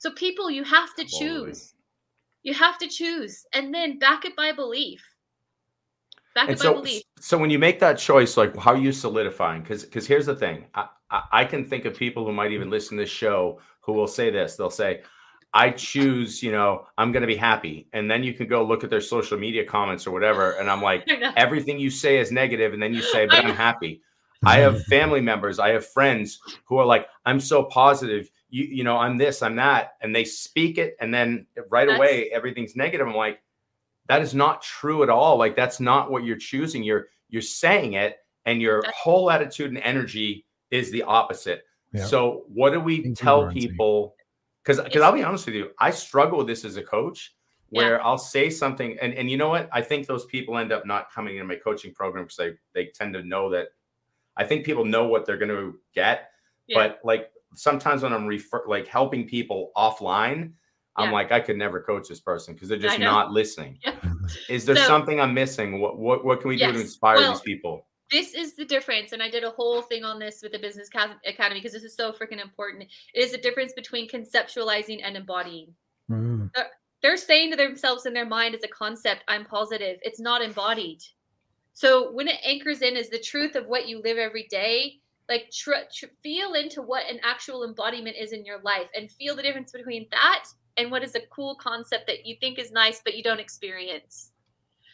So people, you have to choose. You have to choose and then back it by belief. So when you make that choice, how are you solidifying? Because here's the thing. I can think of people who might even listen to this show who will say this. They'll say, I choose, I'm going to be happy. And then you can go look at their social media comments or whatever. And I'm like, everything you say is negative. And then you say, but I'm happy. I have family members. I have friends who are like, I'm so positive. I'm this, I'm that. And they speak it. And then away, everything's negative. I'm like, that is not true at all. That's not what you're choosing. You're saying it, and your whole attitude and energy is the opposite. Yeah. So what do we tell people? Because I'll be honest with you, I struggle with this as a coach where I'll say something. And you know what? I think those people end up not coming into my coaching program because they tend to know that. I think people know what they're going to get. Yeah. But sometimes when I'm helping people offline, I'm like, I could never coach this person because they're just not listening. Yeah. Is there something I'm missing? What can we do to inspire these people? This is the difference. And I did a whole thing on this with the Business Academy because this is so freaking important. It is the difference between conceptualizing and embodying. Mm. They're saying to themselves in their mind as a concept, I'm positive. It's not embodied. So when it anchors in as the truth of what you live every day, feel into what an actual embodiment is in your life and feel the difference between that and what is a cool concept that you think is nice, but you don't experience.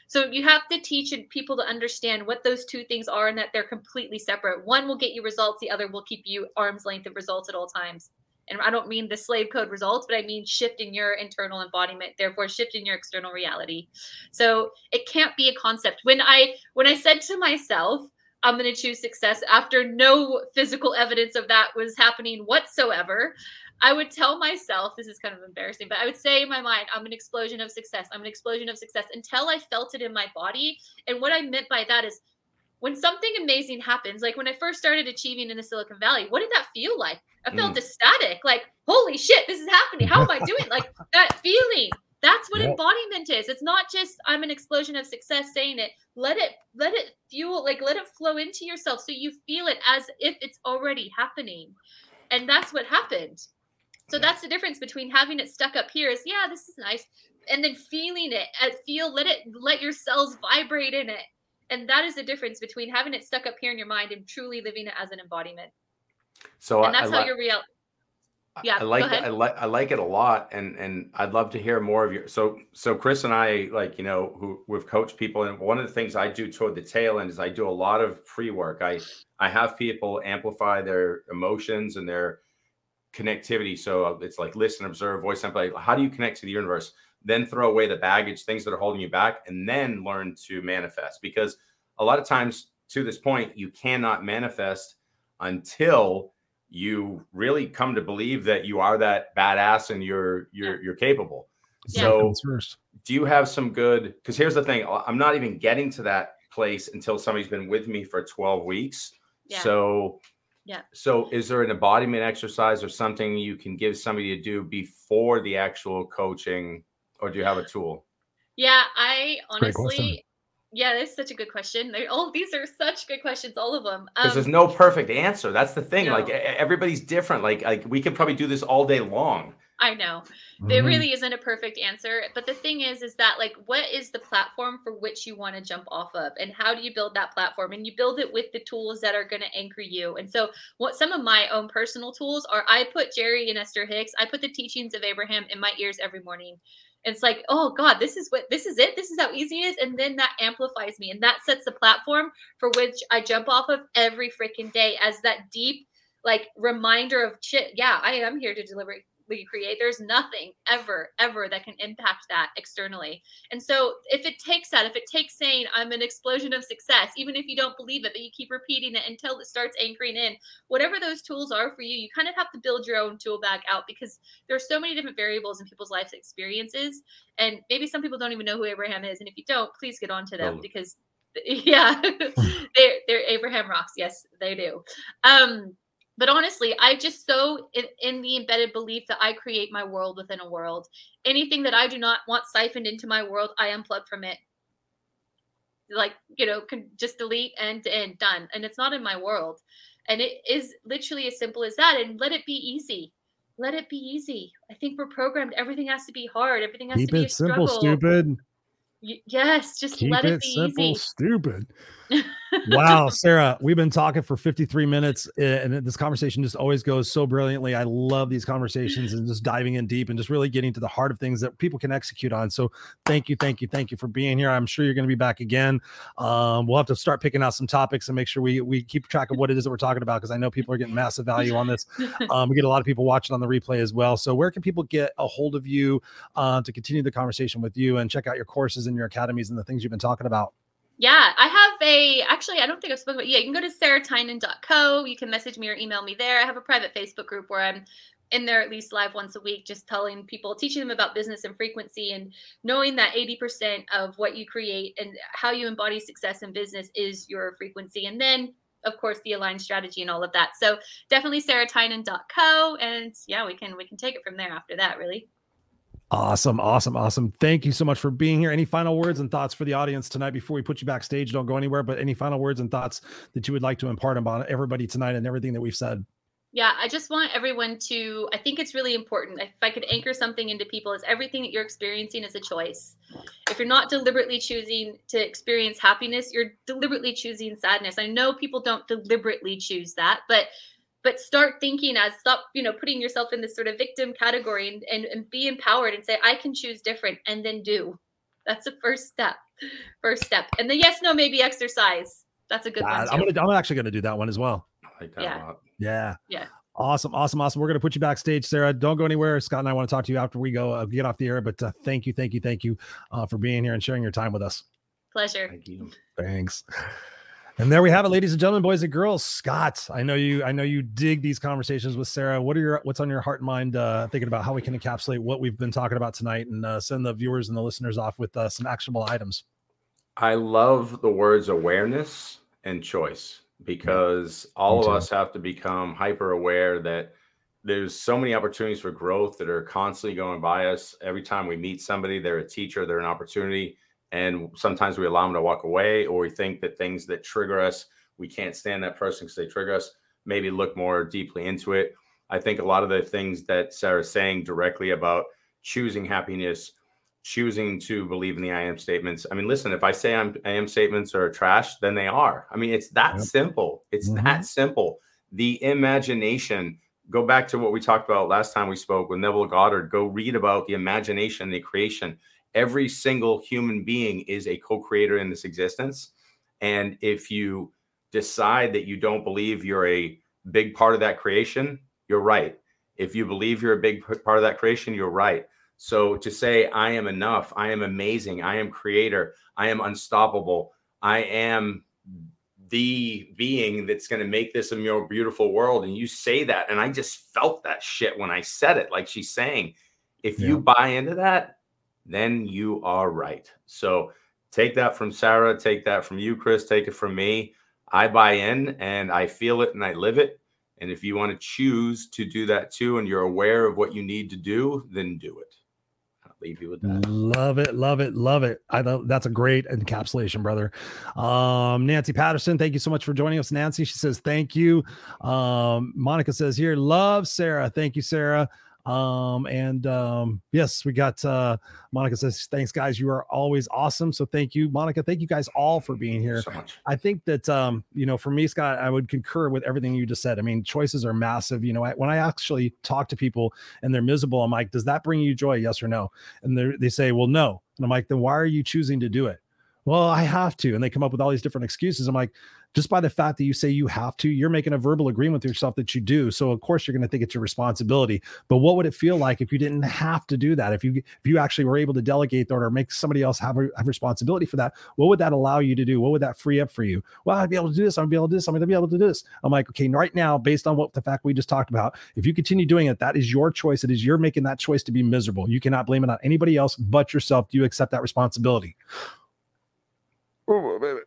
So you have to teach people to understand what those two things are and that they're completely separate. One will get you results. The other will keep you arm's length of results at all times. And I don't mean the slave code results, but I mean shifting your internal embodiment, therefore shifting your external reality. So it can't be a concept. When I said to myself, I'm going to choose success after no physical evidence of that was happening whatsoever, I would tell myself, this is kind of embarrassing, but I would say in my mind, I'm an explosion of success. I'm an explosion of success until I felt it in my body. And what I meant by that is when something amazing happens, when I first started achieving in the Silicon Valley, what did that feel like? I felt ecstatic, holy shit, this is happening. How am I doing? That feeling. what embodiment is. It's not just I'm an explosion of success saying it. Let it fuel, like let it flow into yourself so you feel it as if it's already happening. And that's what happened. So that's the difference between having it stuck up here is, yeah, this is nice. And then feeling it, let your cells vibrate in it. And that is the difference between having it stuck up here in your mind and truly living it as an embodiment. So and that's how you're real. Yeah, I like it. I like it a lot. And I'd love to hear more of your, so Chris and I, like, you know, who we've coached people. And one of the things I do toward the tail end is I do a lot of pre-work. I have people amplify their emotions and their connectivity. So it's like, listen, observe, voice, amplify. How do you connect to the universe? Then throw away the baggage, things that are holding you back, and then learn to manifest. Because a lot of times to this point, you cannot manifest until you really come to believe that you are that badass and you're capable. Yeah. So do you have some good, because here's the thing, I'm not even getting to that place until somebody's been with me for 12 weeks. Yeah. So is there an embodiment exercise or something you can give somebody to do before the actual coaching, or do you have a tool? Yeah, I honestly, that's such a good question. These are such good questions, all of them. Because there's no perfect answer. That's the thing. No. Like everybody's different. Like we could probably do this all day long. I know. Mm-hmm. There really isn't a perfect answer. But the thing is that like, what is the platform for which you want to jump off of? And how do you build that platform? And you build it with the tools that are going to anchor you. And so what some of my own personal tools are, I put Jerry and Esther Hicks, I put the teachings of Abraham in my ears every morning. It's like, oh God, this is it. This is how easy it is. And then that amplifies me. And that sets the platform for which I jump off of every freaking day as that deep, like reminder of shit. Yeah, I am here to deliver. We create. There's nothing ever that can impact that externally. And so if it takes saying I'm an explosion of success, even if you don't believe it, but you keep repeating it until it starts anchoring in, whatever those tools are for you, you kind of have to build your own tool bag out because there's so many different variables in people's life experiences. And maybe some people don't even know who Abraham is. And if you don't, please get onto them because they're Abraham rocks. Yes, they do. But honestly, I just so in the embedded belief that I create my world within a world. Anything that I do not want siphoned into my world, I unplug from it. Like, you know, can just delete and done. And it's not in my world. And it is literally as simple as that. And let it be easy. Let it be easy. I think we're programmed. Everything has to be hard. Everything has to be a struggle. Keep it simple, stupid. Yes, just keep let it be simple, easy. Stupid. Wow, Sarah, we've been talking for 53 minutes and this conversation just always goes so brilliantly. I love these conversations and just diving in deep and just really getting to the heart of things that people can execute on. So thank you for being here. I'm sure you're going to be back again. We'll have to start picking out some topics and make sure we keep track of what it is that we're talking about because I know people are getting massive value on this. We get a lot of people watching on the replay as well. So where can people get a hold of you to continue the conversation with you and check out your courses and your academies and the things you've been talking about? Yeah, I have I don't think I've spoken about you can go to sarahtynan.co. You can message me or email me there. I have a private Facebook group where I'm in there at least live once a week, just telling people, teaching them about business and frequency and knowing that 80% of what you create and how you embody success in business is your frequency. And then, of course, the aligned strategy and all of that. So definitely sarahtynan.co. And yeah, we can take it from there after that, really. Awesome. Thank you so much for being here. Any final words and thoughts for the audience tonight before we put you backstage? Don't go anywhere, but any final words and thoughts that you would like to impart upon everybody tonight and everything that we've said? Yeah, I just want everyone to, I think it's really important. If I could anchor something into people, is everything that you're experiencing is a choice. If you're not deliberately choosing to experience happiness, you're deliberately choosing sadness. I know people don't deliberately choose that, but start thinking as, stop, you know, putting yourself in this sort of victim category and be empowered and say, I can choose different and then do. That's the first step. And the yes, no, maybe exercise. That's a good one. I'm actually going to do that one as well. I like that a lot. Yeah. Awesome. We're going to put you backstage, Sarah. Don't go anywhere. Scott and I want to talk to you after we go get off the air, but thank you for being here and sharing your time with us. Pleasure. Thank you. Thanks. And there we have it, ladies and gentlemen, boys and girls. Scott, I know you dig these conversations with Sarah. What's on your heart and mind thinking about how we can encapsulate what we've been talking about tonight and send the viewers and the listeners off with some actionable items? I love the words awareness and choice because all of us have to become hyper aware that there's so many opportunities for growth that are constantly going by us. Every time we meet somebody, they're a teacher, they're an opportunity. And sometimes we allow them to walk away, or we think that things that trigger us, we can't stand that person because they trigger us. Maybe look more deeply into it. I think a lot of the things that Sarah's saying directly about choosing happiness, choosing to believe in the I am statements. I mean, listen, if I say I am statements are trash, then they are. I mean, it's that simple. It's that simple. The imagination, go back to what we talked about last time we spoke with Neville Goddard, go read about the imagination, the creation. Every single human being is a co-creator in this existence. And if you decide that you don't believe you're a big part of that creation, you're right. If you believe you're a big part of that creation, you're right. So to say, I am enough, I am amazing, I am creator, I am unstoppable, I am the being that's going to make this a more beautiful world. And you say that, and I just felt that shit when I said it, like she's saying. If you buy into that, then you are right. So take that from Sarah, take that from you, Chris, take it from me. I buy in and I feel it and I live it. And if you want to choose to do that too, and you're aware of what you need to do, then do it. I'll leave you with that. Love it. Love it. Love it. I love, that's a great encapsulation, brother. Nancy Patterson, thank you so much for joining us, Nancy. She says, thank you. Monica says here, love Sarah. Thank you, Sarah. Yes, we got Monica says, thanks guys, you are always awesome. So thank you, Monica. Thank you guys all for being here. So I think that for me, Scott, I would concur with everything you just said. I mean, choices are massive. When I actually talk to people and they're miserable, I'm like, does that bring you joy, yes or no? And they say, well, no. And I'm like, then why are you choosing to do it? Well, I have to. And they come up with all these different excuses. I'm like, just by the fact that you say you have to, you're making a verbal agreement with yourself that you do. So of course you're going to think it's your responsibility, but what would it feel like if you didn't have to do that? If you actually were able to delegate that or make somebody else have responsibility for that, what would that allow you to do? What would that free up for you? Well, I'd be able to do this. I'm going to be able to do this. I'm like, okay, right now, based on what the fact we just talked about, if you continue doing it, that is your choice. It is you're making that choice to be miserable. You cannot blame it on anybody else but yourself. Do you accept that responsibility? Well,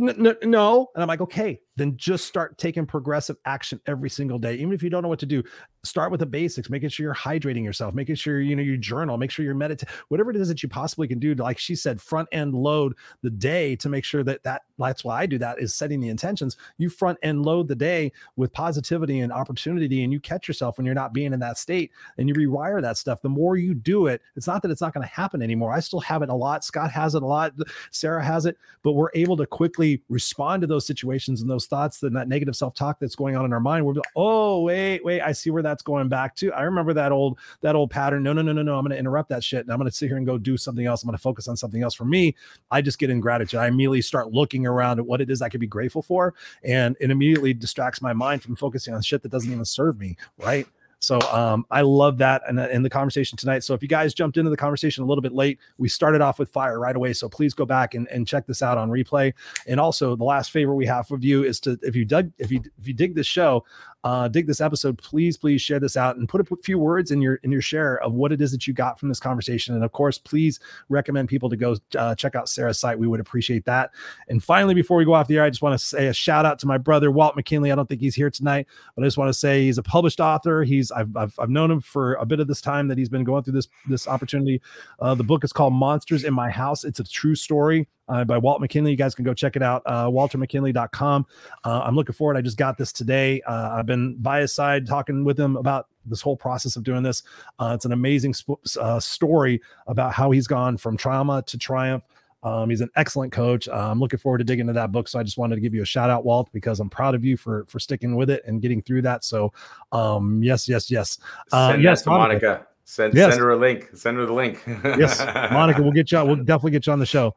no. And I'm like, okay, then just start taking progressive action every single day. Even if you don't know what to do, start with the basics, making sure you're hydrating yourself, making sure, you journal, make sure you're meditating, whatever it is that you possibly can do. Like she said, front end load the day to make sure that that's why I do that is setting the intentions. You front end load the day with positivity and opportunity, and you catch yourself when you're not being in that state and you rewire that stuff. The more you do it, it's not that it's not going to happen anymore. I still have it a lot. Scott has it a lot. Sarah has it, but we're able to quickly respond to those situations and those thoughts and that negative self-talk that's going on in our mind. We're like, oh, wait, I see where that's going back to. I remember that old pattern. No. I'm going to interrupt that shit. And I'm going to sit here and go do something else. I'm going to focus on something else. For me, I just get in gratitude. I immediately start looking around at what it is I could be grateful for. And it immediately distracts my mind from focusing on shit that doesn't even serve me. Right. So I love that and the conversation tonight. So if you guys jumped into the conversation a little bit late, we started off with fire right away. So please go back and check this out on replay. And also the last favor we have for you is to, if you dig this show, dig this episode, please share this out and put a few words in your share of what it is that you got from this conversation. And of course, please recommend people to go check out Sarah's site. We would appreciate that. And finally, before we go off the air, I just want to say a shout out to my brother, Walt McKinley. I don't think he's here tonight, but I just want to say he's a published author. I've known him for a bit of this time that he's been going through this opportunity. The book is called Monsters in My House. It's a true story. By Walt McKinley. You guys can go check it out. WalterMcKinley.com. I'm looking forward. I just got this today. I've been by his side talking with him about this whole process of doing this. It's an amazing story about how he's gone from trauma to triumph. He's an excellent coach. I'm looking forward to digging into that book. So I just wanted to give you a shout out, Walt, because I'm proud of you for sticking with it and getting through that. So yes. Send that to Monica. Send her a link. Send her the link. Yes, Monica, we'll get you out. We'll definitely get you on the show.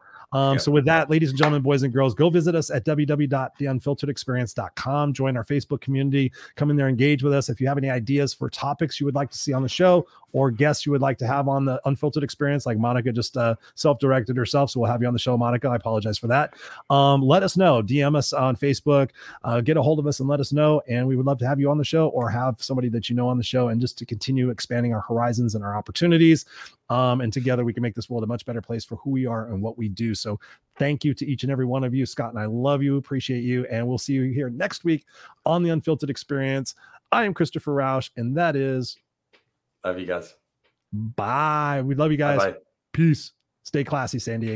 So with that, ladies and gentlemen, boys and girls, go visit us at www.theunfilteredexperience.com. Join our Facebook community. Come in there, engage with us. If you have any ideas for topics you would like to see on the show or guests you would like to have on the Unfiltered Experience, like Monica just self-directed herself. So we'll have you on the show, Monica. I apologize for that. Let us know. DM us on Facebook. Get a hold of us and let us know. And we would love to have you on the show or have somebody that you know on the show and just to continue expanding our horizons and our opportunities. And together we can make this world a much better place for who we are and what we do. do. So thank you to each and every one of you, Scott, and I love you, appreciate you, and we'll see you here next week on The Unfiltered Experience. I am Christopher Rausch, and that is... Love you guys. Bye. We love you guys. Bye-bye. Peace. Stay classy, San Diego.